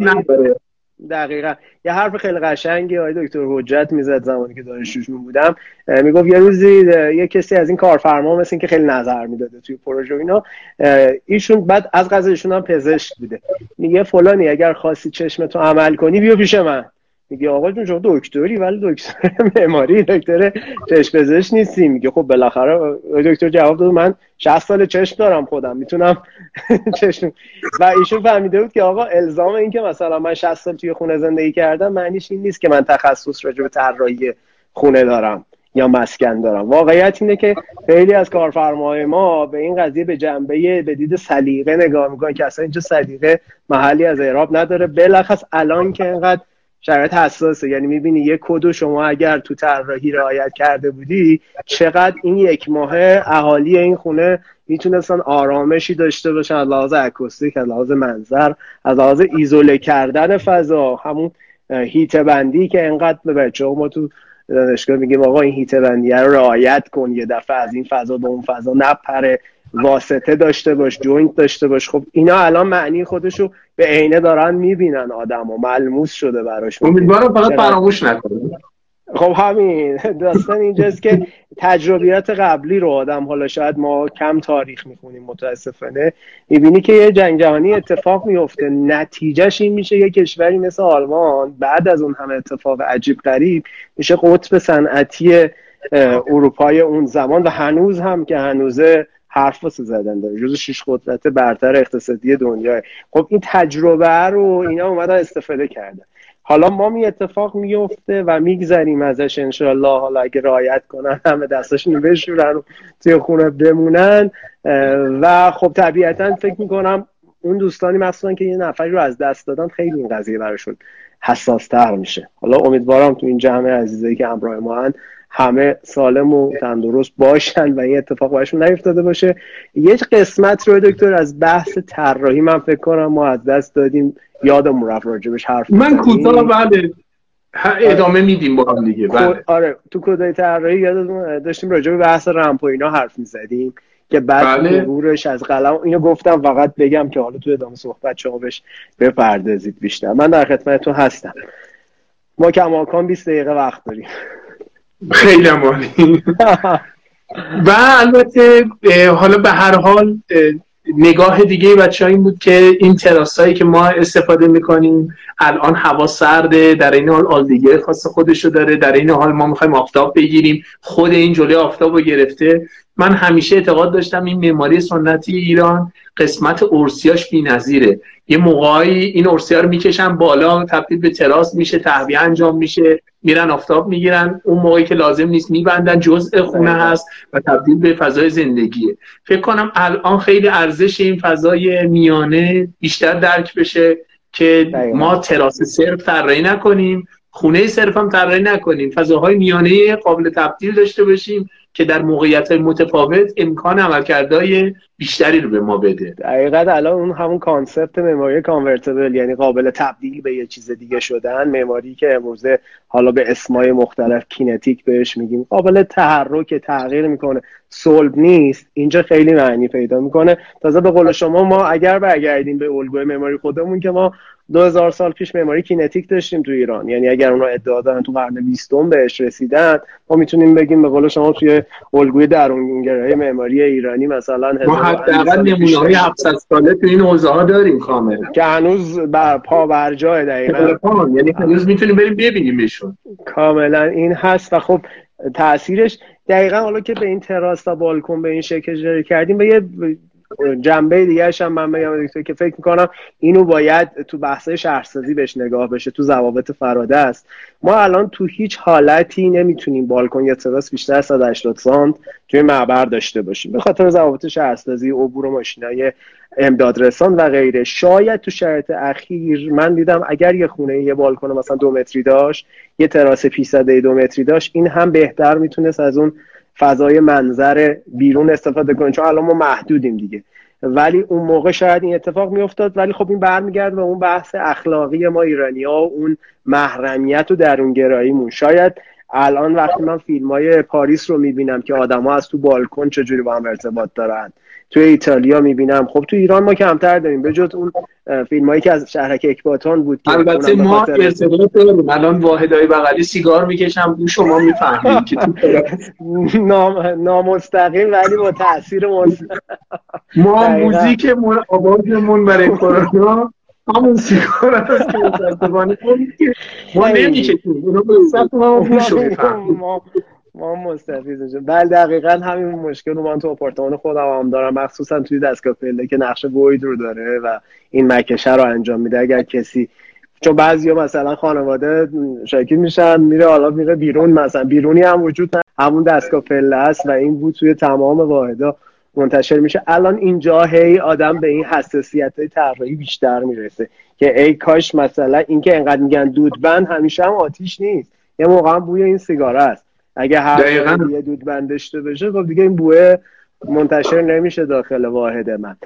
نداره. دقیقا یه حرف خیلی قشنگی آقای دکتر حجت میزد زمانی که دانشجوشون بودم، میگفت یه روزی یه کسی از این کارفرما مثل این که خیلی نظر میداده توی پروژه اینا، ایشون بعد از قضا ایشون هم پزشک بوده، میگه فلانی اگر خواستی چشمتو عمل کنی بیا پیش من، میگه آقا جون شما دکتری ولی دکتر معماری، دکتر چشم پزشک نیستی. میگه خب بالاخره دکتر جواب داد من 60 سال چشم دارم خودم میتونم چشم. و ایشون فهمیده بود که آقا الزام این که مثلا من 60 سال توی خونه زندگی کردم معنیش این نیست که من تخصص راجع به طراحی خونه دارم یا مسکن دارم. واقعیت اینه که خیلی از کارفرماهای ما به این قضیه به جنبه به دید سلیقه نگاه میکنن که اصلا اینجا سلیقه محلی از اعراب نداره، بالاخص الان که اینقدر شرایط حساسه، یعنی میبینی یک کدو شما اگر تو طراحی رعایت کرده بودی چقدر این یک ماه اهالی این خونه میتونستن آرامشی داشته باشن از لحاظ اکوستیک، از لحاظ منظر، از لحاظ ایزوله کردن فضا، همون هیته بندی که انقدر به بچه‌ها ما تو دانشگاه میگیم آقا این هیته بندی رو رعایت کن، یه دفعه از این فضا به اون فضا نپره، واسطه داشته باش، جوینت داشته باش. خب اینا الان معنی خودشو به عینه دارن میبینن، آدمو ملموس شده براش. امیدوارم فقط فراموش نکنه. خب همین داستان اینجاست که تجربیات قبلی رو آدم، حالا شاید ما کم تاریخ میخونیم متاسفانه، میبینی که یه جنگ جهانی اتفاق میفته، نتیجهش این میشه یه کشوری مثل آلمان بعد از اون همه اتفاق عجیب غریب میشه قطب صنعتی اروپای اون زمان و هنوز هم که هنوزه حرف واسه زدن داره، جزو 6 قدرت برتر اقتصادی دنیاه. خب این تجربه رو اینا اومدن استفاده کردن. حالا ما می اتفاق میفته و میگذریم ازش انشالله. حالا اگه رعایت کنن همه دستاشونو بشورن و توی خونه بمونن. و خب طبیعتا فکر میکنم اون دوستانی مثلا که یه نفری رو از دست دادن خیلی این قضیه براشون حساس‌تر میشه. حالا امیدوارم تو این جمع عزیزایی که همراه ما هستن همه سالم و تندرست باشن و این اتفاق براشون نیفتاده باشه. یک قسمت رو دکتر از بحث طراحی من فکر کنم ما از دست دادیم، یادمون رفت راجبش حرف من کوتاه بعد ادامه میدیم با هم دیگه. بله. آره تو کدای طراحی یادمون داشتیم راجب بحث رمپ و اینا حرف میزدیم که بعد عبورش از قلم اینو گفتم، فقط بگم که حالا تو ادامه صحبت شما بهش بپردازید بیشتر. من در خدمتتون هستم. ما کماکان 20 دقیقه وقت داریم. خیلی مالی. و البته حالا به هر حال نگاه دیگه بچه ها این بود که این تراسایی که ما استفاده میکنیم الان هوا سرده، در این حال آلودگی خاص خودشو داره، در این حال ما میخوایم آفتاب بگیریم، خود این جلوی آفتاب رو گرفته. من همیشه اعتقاد داشتم این معماری سنتی ایران قسمت ارسیاش بی‌نظیره. یه موقعی این ارسیا رو میکشن بالا، تبدیل به تراس میشه، تهویه انجام میشه، میرن آفتاب میگیرن، اون موقعی که لازم نیست میبندن، جزء خونه هست و تبدیل به فضای زندگیه. فکر کنم الان خیلی ارزش این فضای میانه بیشتر درک بشه که ما تراس صرف طراحی نکنیم، خونه صرف هم طراحی نکنیم، فضاهای میانه قابل تبدیل داشته باشیم که در موقعیت‌های متفاوت امکان عملکردهای بیشتری رو به ما بده. دقیقاً الان اون همون کانسپت معماری کانورتیبل، یعنی قابل تبدیل به یه چیز دیگه شدن، معماری که امروزه حالا به اسمای مختلف کینتیک بهش میگیم، قابل تحرک، تغییر میکنه، صلب نیست، اینجا خیلی معنی پیدا میکنه. تازه به قول شما ما اگر برگردیم به الگوی معماری خودمون که ما 2000 سال پیش معماری کینتیک داشتیم تو ایران، یعنی اگر اونا ادعا دارن تو قرن 20 بهش رسیدن، ما میتونیم بگیم به قول شما توی الگوی درونگرایی معماری ایرانی مثلا ما حداقل نمونه‌های 700 ساله تو این حوزه‌ها داریم کامل که هنوز بر پا بر جای، دقیقاً یعنی هنوز میتونیم بریم ببینیمشون. کاملا این هست و خب تاثیرش دقیقاً حالا که به این تراس و بالکن به این شکل جاری کردیم، به یه جنبه دیگه‌اش هم من میگم دکتر که فکر می‌کنم اینو باید تو بحث‌های شهرسازی بهش نگاه بشه، تو ضوابط فرادست. ما الان تو هیچ حالتی نمیتونیم بالکن یا تراس بیشتر از 180 سانت توی معبر داشته باشیم به خاطر ضوابط شهرسازی، عبور ماشینای امدادرسان و غیره. شاید تو شرایط اخیر من دیدم اگر یه خونه یه بالکن مثلا 2 متری داشت، یه تراس 5 متری داشت، این هم بهتر میتونست از اون فضای منظر بیرون استفاده کنیم، چون الان ما محدودیم دیگه. ولی اون موقع شاید این اتفاق میافتاد. ولی خب این برمیگرده به اون بحث اخلاقی ما ایرانی‌ها و اون محرمیت و درونگراییمون. شاید الان وقتی من فیلم‌های پاریس رو میبینم که آدم‌ها از تو بالکن چجوری با هم ارتباط دارن، توی ایتالیا میبینم، خب تو ایران ما کمتر داریم به جز اون فیلمایی که از شهرک اکباتان بود. البته ما ارتباط داریم، الان واحدهای بغلی سیگار میکشم، اون شما میفهمید که نامستقیم ولی با تاثیر ما موزیکمون، آوازمون برای کرونا همون سیگار هست که متاسفانه ما نمیکشیم، اونو به صفت ما پوشو میفهمید. ما مستفیض میشیم. بله دقیقاً همین مشکل رو من تو آپارتمان خودم هم دارم، مخصوصا توی دستگاه پله که نقش وید رو داره و این مکشه رو انجام میده. اگر کسی، چون بعضیا مثلا خانواده شاکی میشن، میره حالا میره بیرون، مثلا بیرونی هم وجود همون دستگاه پله است و این بود توی تمام واحدها منتشر میشه. الان اینجا هی آدم به این حساسیت‌های طراحی بیشتر میرسه که ای کاش مثلا اینکه انقدر میگن دودبند همیشه هم آتیش نیست، یه موقع بوی این سیگاره است. اگه هر یه دود بندشته بشه خب دیگه این بوه منتشر نمیشه داخل واحد من.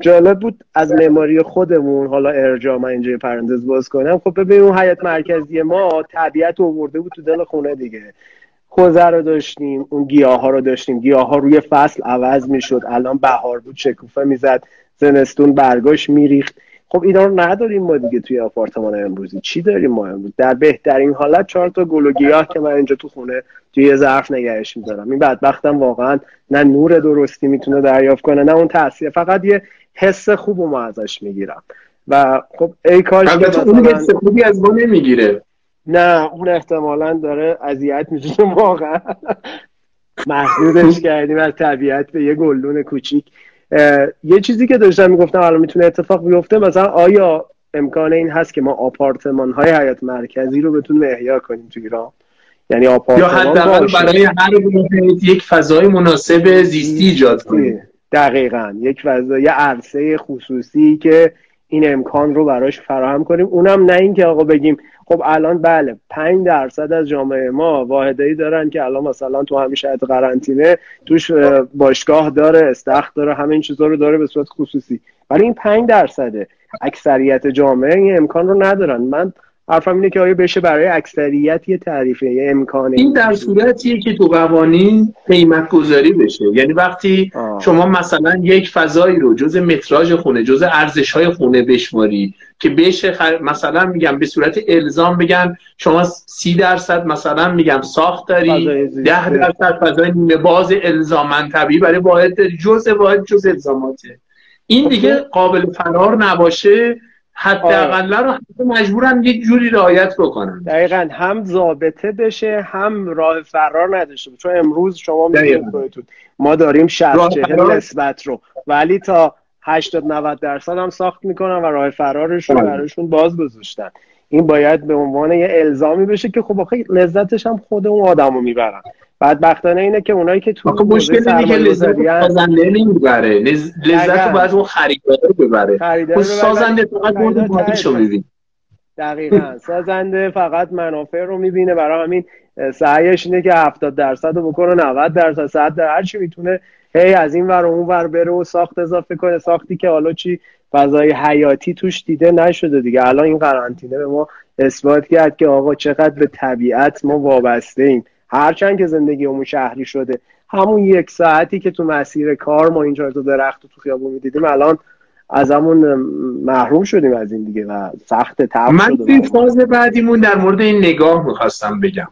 جالب بود از معماری خودمون، حالا ارجاع من اینجا پرانتز باز کنم، خب ببین اون حیاط مرکزی ما طبیعت آورده بود تو دل خونه دیگه. کوزه رو داشتیم، اون گیاه ها رو داشتیم، گیاه ها روی فصل عوض میشد، الان بهار بود شکوفه میزد، زمستون برگاش میریخت. خب اینا رو نداریم ما دیگه توی آپارتمان امروزی. چی داریم ما امروز؟ در بهترین حالت 4 تا گل و گیاه که من اینجا تو خونه توی یه ظرف نگهش می‌دارم. این بدبختم واقعا نه نور درستی میتونه دریافت کنه، نه اون تاثیر، فقط یه حس خوب رو ما ازش میگیرم. و خب ای کاش که اون حس خوبی از ما نمیگیره. نه اون احتمالاً داره اذیت میشه، واقعا محدودش کردیم از طبیعت به یه گلدون کوچیک. یه چیزی که داشتم میگفتم الان میتونه اتفاق بیفته، مثلا آیا امکان این هست که ما آپارتمان های حیات مرکزی رو بتونیم احیا کنیم تو ایران؟ یعنی آپارتمان یا حداقل برای هر محیط یک فضای مناسب زیستی ایجاد کنیم. دقیقاً یک فضای عرصه خصوصی که این امکان رو براش فراهم کنیم، اونم نه اینکه آقا بگیم خب الان بله 5% از جامعه ما واحده‌ای دارن که الان مثلا تو همین شرایط قرنطینه توش باشگاه داره، استخر داره، همین چیزا رو داره به صورت خصوصی، ولی این 5% اکثریت جامعه این امکان رو ندارن. من حرفم اینه که آیا بشه برای اکثریت یه تعریفه، یه امکانه؟ این در صورتیه که تو قوانین قیمت گذاری بشه. یعنی وقتی شما مثلا یک فضایی رو جزء متراژ خونه، جزء ارزش‌های خونه بشماری که بشه مثلا میگم به صورت الزام بگن شما 30% مثلا میگم ساخت داری، 10% فضای نیمه باز الزاماً طبیعی برای واحد داری، جزء واحد جزء الزاماته. این دیگه قابل فرار نباشه، حداقل رو مجبورن یه جوری رعایت بکنن. دقیقاً هم ضابطه بشه، هم راه فرار نداشته باشه. چون امروز شما می‌بینید ما داریم 60-40 نسبت رو، ولی تا 80-90% هم ساخت میکنن و راه فرارش رو براشون باز گذاشتن. این باید به عنوان یه الزامی بشه که خب آخه لذتش هم خود اون آدمو میبرن. بدبختانه اینه که اونایی که تو مشکل دیگه لذت نمیبره، لذت رو باید اون خریدار ببره. اون سازنده فقط اون بازیشو میبینه. دقیقاً سازنده فقط منافع رو میبینه، برای همین سعیش اینه که 70% رو بکنه 90%، 100%، هر چی میتونه هی از این ور اون ور بره و ساخت اضافه کنه، ساختی که حالا چی فضای حیاتی توش دیده نشده دیگه. الان این قرنطینه به ما اثبات کرد که آقا چقدر به طبیعت ما وابسته ایم، هرچند که زندگی همون شهری شده. همون یک ساعتی که تو مسیر کار ما اینجا تو درخت تو خیابون میدیدیم، الان از همون محروم شدیم از این دیگه و سخت تعب شد. من توی فاز بعدیمون در مورد این نگاه میخواستم بگم،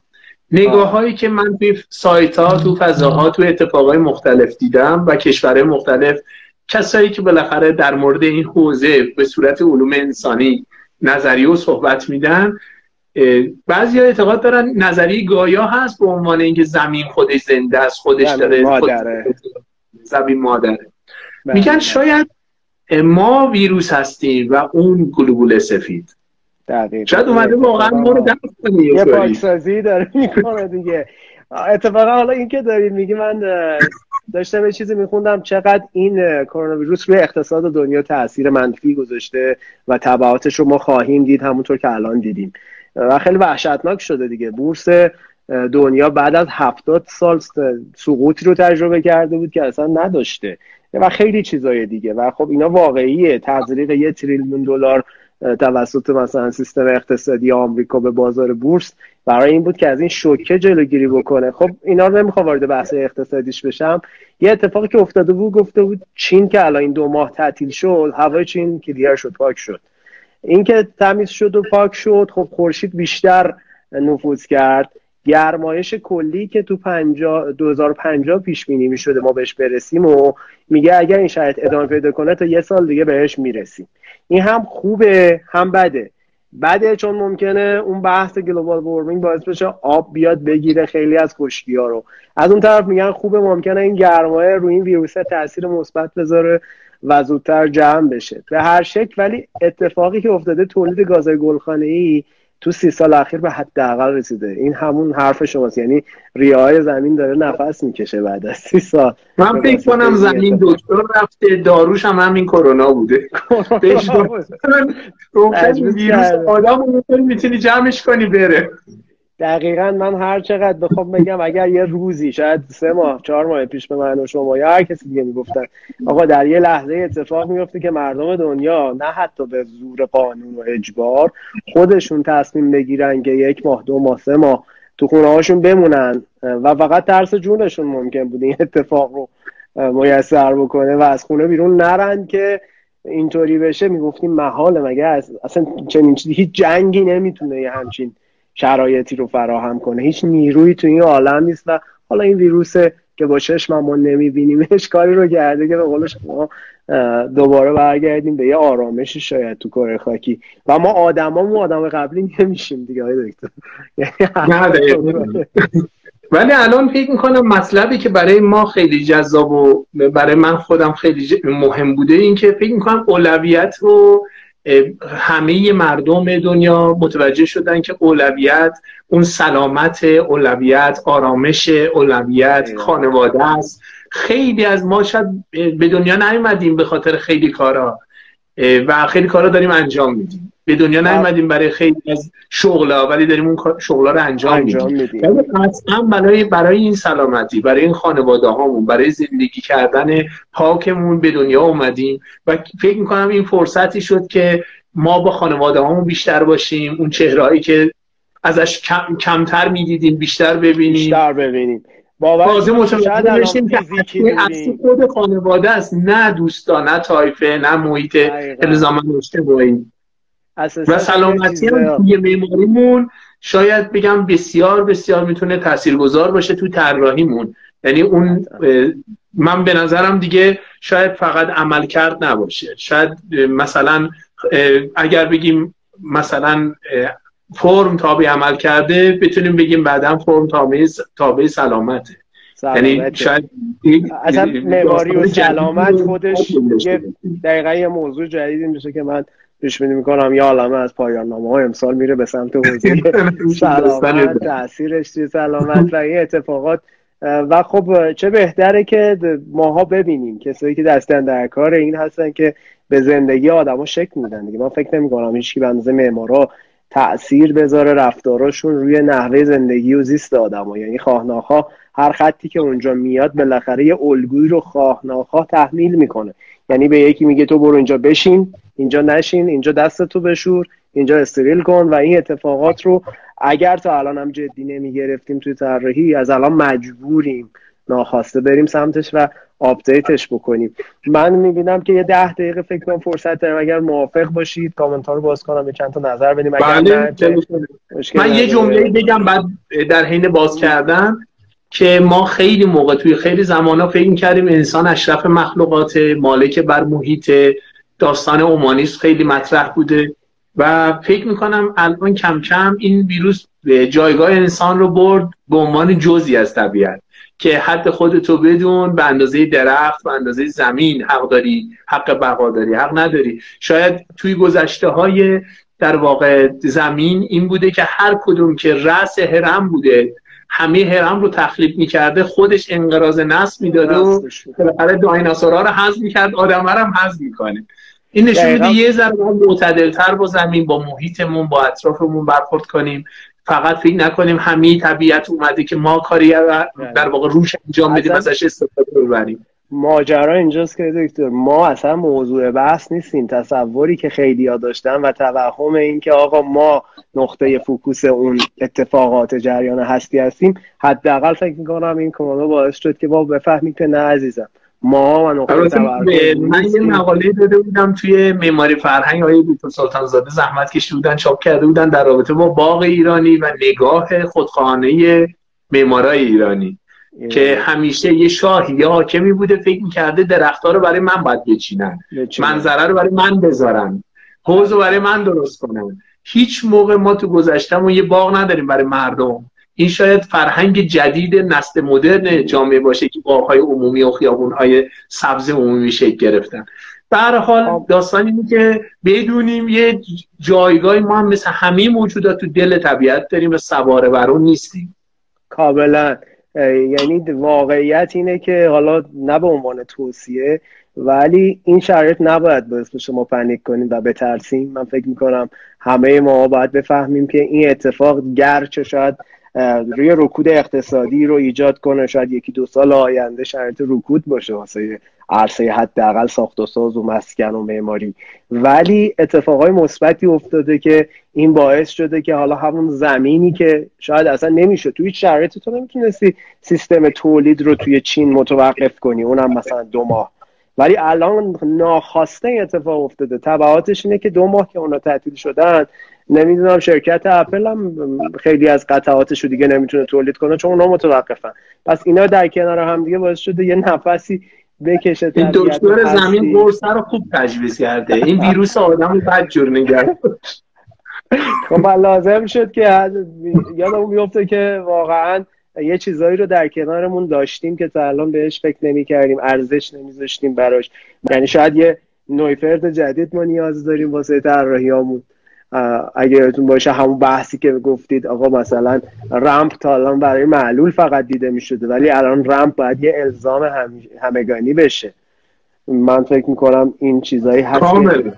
نگاه هایی که من توی سایت ها، تو فضاها، تو اتفاقای مختلف دیدم و کشورهای مختلف، کسایی که بالاخره در مورد این حوزه به صورت علوم انسانی نظریه و صحبت میدن، بعضیا اعتقاد دارن نظریه گایا هست به عنوان اینکه زمین خودش زنده است، خودش داره، زمین مادره. میگن شاید ما ویروس هستیم و اون گلوبول سفید شاید اومده واقعا ما رو درست کنه، یه پاکسازی داره میکنه دیگه. اتفاقا حالا این که داریم میگی، من داشتم یه چیزی میخوندم چقدر این کرونا ویروس روی اقتصاد دنیا تاثیر منفی گذاشته و تبعاتش رو ما خواهیم دید، همونطور که الان دیدیم و خیلی وحشتناک شده دیگه. بورس دنیا بعد از 70 سال سقوطی رو تجربه کرده بود که اصلا نداشته و خیلی چیزای دیگه. و خب اینا واقعیه، تزریق $1 تریلیون توسط مثلا سیستم اقتصادی آمریکا به بازار بورس برای این بود که از این شوکه جلوگیری بکنه. خب اینا رو نمیخوام وارد بحث اقتصادیش بشم. یه اتفاقی که افتاده بود، گفته بود چین که الان این 2 ماه تعطیل شد، هوای چین کلیر شد، پاک شد. اینکه تمیز شد و پاک شد، خب خورشید بیشتر نفوذ کرد، گرمایش کلی که تو 2050 پیش بینی میشده ما بهش برسیم و میگه اگر این شرایط ادامه پیدا کنه تا 1 سال دیگه بهش میرسیم. این هم خوبه هم بده. بده چون ممکنه اون بحث گلوبال وارمینگ باعث بشه آب بیاد بگیره خیلی از خشکی‌ها رو. از اون طرف میگن خوبه، ممکنه این گرمایش روی این ویروس تاثیر مثبت بذاره و زودتر جمع بشه. به هر شکل ولی اتفاقی که افتاده، تولید گازهای گلخانه‌ای تو 30 سال اخیر به حداقل رسیده. این همون حرف شماست، یعنی ریه‌های زمین داره نفس میکشه بعد از 30 سال. من فکر کنم زمین دکتر رفته، داروش هم همین کرونا بوده. بهش ویروس آدمو میتونی جمعش کنی بره. دقیقاً من هر چقدر بخوام بگم، اگر یه روزی شاید 3 ماه 4 ماه پیش به من و شما یا هر کسی دیگه میگفتن آقا در یه لحظه اتفاق میفته که مردم دنیا نه حتی به زور قانون و اجبار خودشون تصمیم بگیرن که 1 ماه 2 ماه 3 ماه تو خونه‌هاشون بمونن، و فقط ترس جونشون ممکن بود این اتفاق رو میسر بکنه و از خونه بیرون نرن که اینطوری بشه. میگفتیم محاله، مگه اصلا چنین هیچ جنگی نمیتونه یه همچین شرایطی رو فراهم کنه، هیچ نیرویی تو این عالم نیست و حالا این ویروس که با چشم ما نمیبینیمش کاری رو کرده که به قول شما دوباره برگردیم به یه آرامشی شاید تو کره خاکی و ما آدمامون آدم قبلی نمیشیم دیگه آقای دکتر. ولی الان فکر میکنم مطلبی که برای ما خیلی جذاب و برای من خودم خیلی مهم بوده این که فکر میکنم اولویت رو همه مردم دنیا متوجه شدن که اولویت اون سلامت، اولویت آرامش، اولویت خانواده است. خیلی از ما شاید به دنیا نیومدیم به خاطر خیلی کارا و خیلی کارا داریم انجام میدیم، به دنیا نیومدیم برای خیلی از شغلا ولی داریم اون شغلا رو انجام میدیم. اصلا برای این سلامتی، برای این خانواده هامون، برای زندگی کردن پاکمون به دنیا اومدیم و فکر میکنم این فرصتی شد که ما با خانواده هامون بیشتر باشیم، اون چهرهایی که ازش کمتر میدیدیم بیشتر ببینیم، بازه متوجه بشیم که اصل خود خانواده است، نه دوستان، نه طایفه، نه محیط الزاماً اجتماعی. و سلامتی هم توی معماریمون شاید بگم بسیار بسیار میتونه تاثیرگذار باشه تو طراحیمون. یعنی اون من به نظرم دیگه شاید فقط عمل کرد نباشه، شاید مثلا اگر بگیم مثلا فرم تابع عمل کرده بتونیم بگیم بعدا فرم تابع سلامته. یعنی شاید اصلا معماری و سلامت خودش دقیقا یه موضوع جدیدی میشه که من پیش بینی میکنم یه عالمه از پایان نامه ها امسال میره به سمت حوزه سلامت، تاثیرش توی سلامت و این اتفاقات. و خب چه بهتره که ماها ببینیم کسایی که دستن در کار این هستن که به زندگی آدما شکل میدن دیگه. من فکر نمیکنم هیچکی به اندازه معمارا تأثیر بذاره رفتاراشون روی نحوه زندگی و زیست آدما. یعنی خواه ناخواه هر خطی که اونجا میاد بالاخره یه الگویی رو خواه ناخواه تحمیل میکنه. یعنی به یکی میگه تو برو اینجا بشین، اینجا نشین، اینجا دستتو بشور، اینجا استریل کن. و این اتفاقات رو اگر تا الان هم جدی نمیگرفتیم توی طراحی، از الان مجبوریم ناخواسته بریم سمتش و آپدیتش بکنیم. من میبینم که یه 10 دقیقه فکر کنم فرصت داریم، اگر موافق باشید کامنت‌ها رو باز کنم یه چند تا نظر بدیم. من یه جمله بگم بعد در حین باز کردن که ما خیلی موقع توی خیلی زمانا فکر کردیم انسان اشرف مخلوقات، مالک بر محیط، داستان اومانیسم خیلی مطرح بوده و فکر میکنم الان کم کم این ویروس جایگاه انسان رو برد به عنوان جزئی از طبیعت که حد خودتو بدون، به اندازه درخت، به اندازه زمین حق داری، حق بقا داری، حق نداری. شاید توی گذشته های در واقع زمین این بوده که هر کدوم که رأس هرم بوده همه هرم رو تخریب میکرده، خودش انقراض نسل میداده و بالاخره دایناسورها رو هضم میکرد، آدم هم هضم میکنه. این نشون میده یه ذره معتدل‌تر با زمین، با محیطمون، با اطرافمون برخورد کنیم. فقط فکر نکنیم همه طبیعت اومده که ما کاری در واقع روش انجام بدیم، ازش استفاده ببریم. ماجرا اینجاست که دکتر ما اصلا موضوع بحث نیستیم. تصوری که خیلی‌ها داشتن و توهم این که آقا ما نقطه فوکوس اون اتفاقات جریان هستی هستیم، حداقل فکر می‌کنم این کرونا باعث شد که ما بفهمیم که نه عزیزم، ما من یه مقاله داده بودم توی معماری فرهنگ، آقای دکتر سلطان‌زاده زحمت کشیده بودن چاپ کرده بودن در رابطه با باغ ایرانی و نگاه خودخواهانه معمارای ایرانی که همیشه یه شاهی یا حاکمی بوده فکر می‌کرده درخت‌ها رو برای من باید بچینن، منظره رو برای من بذارن، حوض رو برای من درست کنن. هیچ موقع ما تو گذشته‌مون یه باغ نداریم برای مردم. این شاید فرهنگ جدید نسل مدرن جامعه باشه که باغ‌های عمومی و خیابون‌های سبز عمومی شکل گرفتن. به هر حال داستان اینه که بدونیم یه جایگاهی ما هم مثل همه موجودات تو دل طبیعت داریم و سواره بر اون نیستیم. کاملا. یعنی واقعیت اینه که حالا نه به عنوان توصیه، ولی این شرایط نباید باعث بشه ما پنیک کنیم و بترسیم. من فکر می‌کنم همه ما باید بفهمیم که این اتفاق گرچه شاید روی رکود اقتصادی رو ایجاد کنه. شاید یکی دو سال آینده شرط رکود باشه واسه عرصه حداقل ساخت و ساز و مسکن و معماری، ولی اتفاقای مثبتی افتاده که این باعث شده که حالا همون زمینی که شاید اصلا نمیشه توی شرایط تو نمیتونستی سیستم تولید رو توی چین متوقف کنی، اونم مثلا 2 ماه، ولی الان ناخواسته این اتفاق افتاده. تبعاتش اینه که 2 ماه که اونا تعطیل شدن، نمیدونم شرکت اپل هم خیلی از قطعاتش رو دیگه نمیتونه تولید کنه چون اونا متوقفن. پس اینا در کنار هم دیگه باعث شده یه نفسی بکشه. این دکتر زمین بورس رو خوب تجویز کرده، این ویروس آدمو بدجور نگرفت. خب لازم شد که یادمون بیفته که واقعا یه چیزایی رو در کنارمون داشتیم که تا الان بهش فکر نمی‌کردیم، ارزش نمی‌ذاشتیم براش. یعنی شاید یه نویفرد جدید ما نیاز داریم واسه طراحیامون. اگه یادتون باشه همون بحثی که گفتید آقا مثلا رمپ تا الان برای معلول فقط دیده می‌شده، ولی الان رمپ باید یه الزام همگانی بشه. من فکر می‌کنم این چیزایی هست کامل.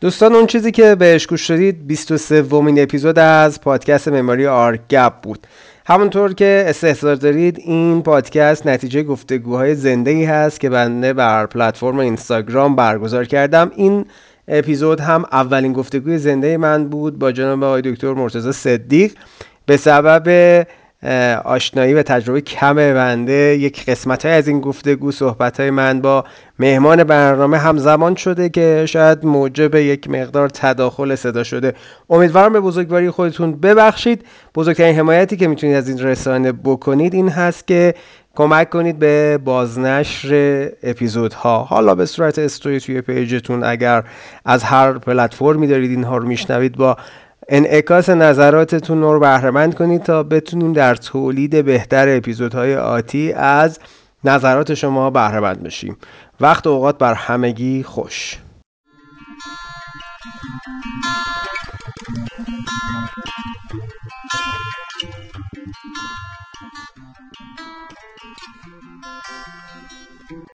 دوستان اون چیزی که بهش گوش دادید 23مین اپیزود از پادکست مموری آر گپ بود. همونطور که استحضار دارید این پادکست نتیجه گفتگوهای زنده‌ای هست که بنده بر پلتفرم اینستاگرام برگزار کردم. این اپیزود هم اولین گفتگوی زنده من بود با جناب آقای دکتر مرتضی صدیق. به سبب آشنایی و تجربه کم بنده یک قسمت‌های از این گفتگو صحبت‌های من با مهمان برنامه همزمان شده که شاید موجب یک مقدار تداخل صدا شده. امیدوارم به بزرگواری خودتون ببخشید. بزرگترین حمایتی که میتونید از این رسانه بکنید این هست که کمک کنید به بازنشر اپیزودها، حالا به صورت استوری توی پیجتون، اگر از هر پلتفرمی دارید اینها رو میشنوید با انعکاس نظراتتون رو بهره‌مند کنید تا بتونیم در تولید بهتر اپیزودهای آتی از نظرات شما بهره‌مند بشیم. وقت و اوقات بر همگی خوش.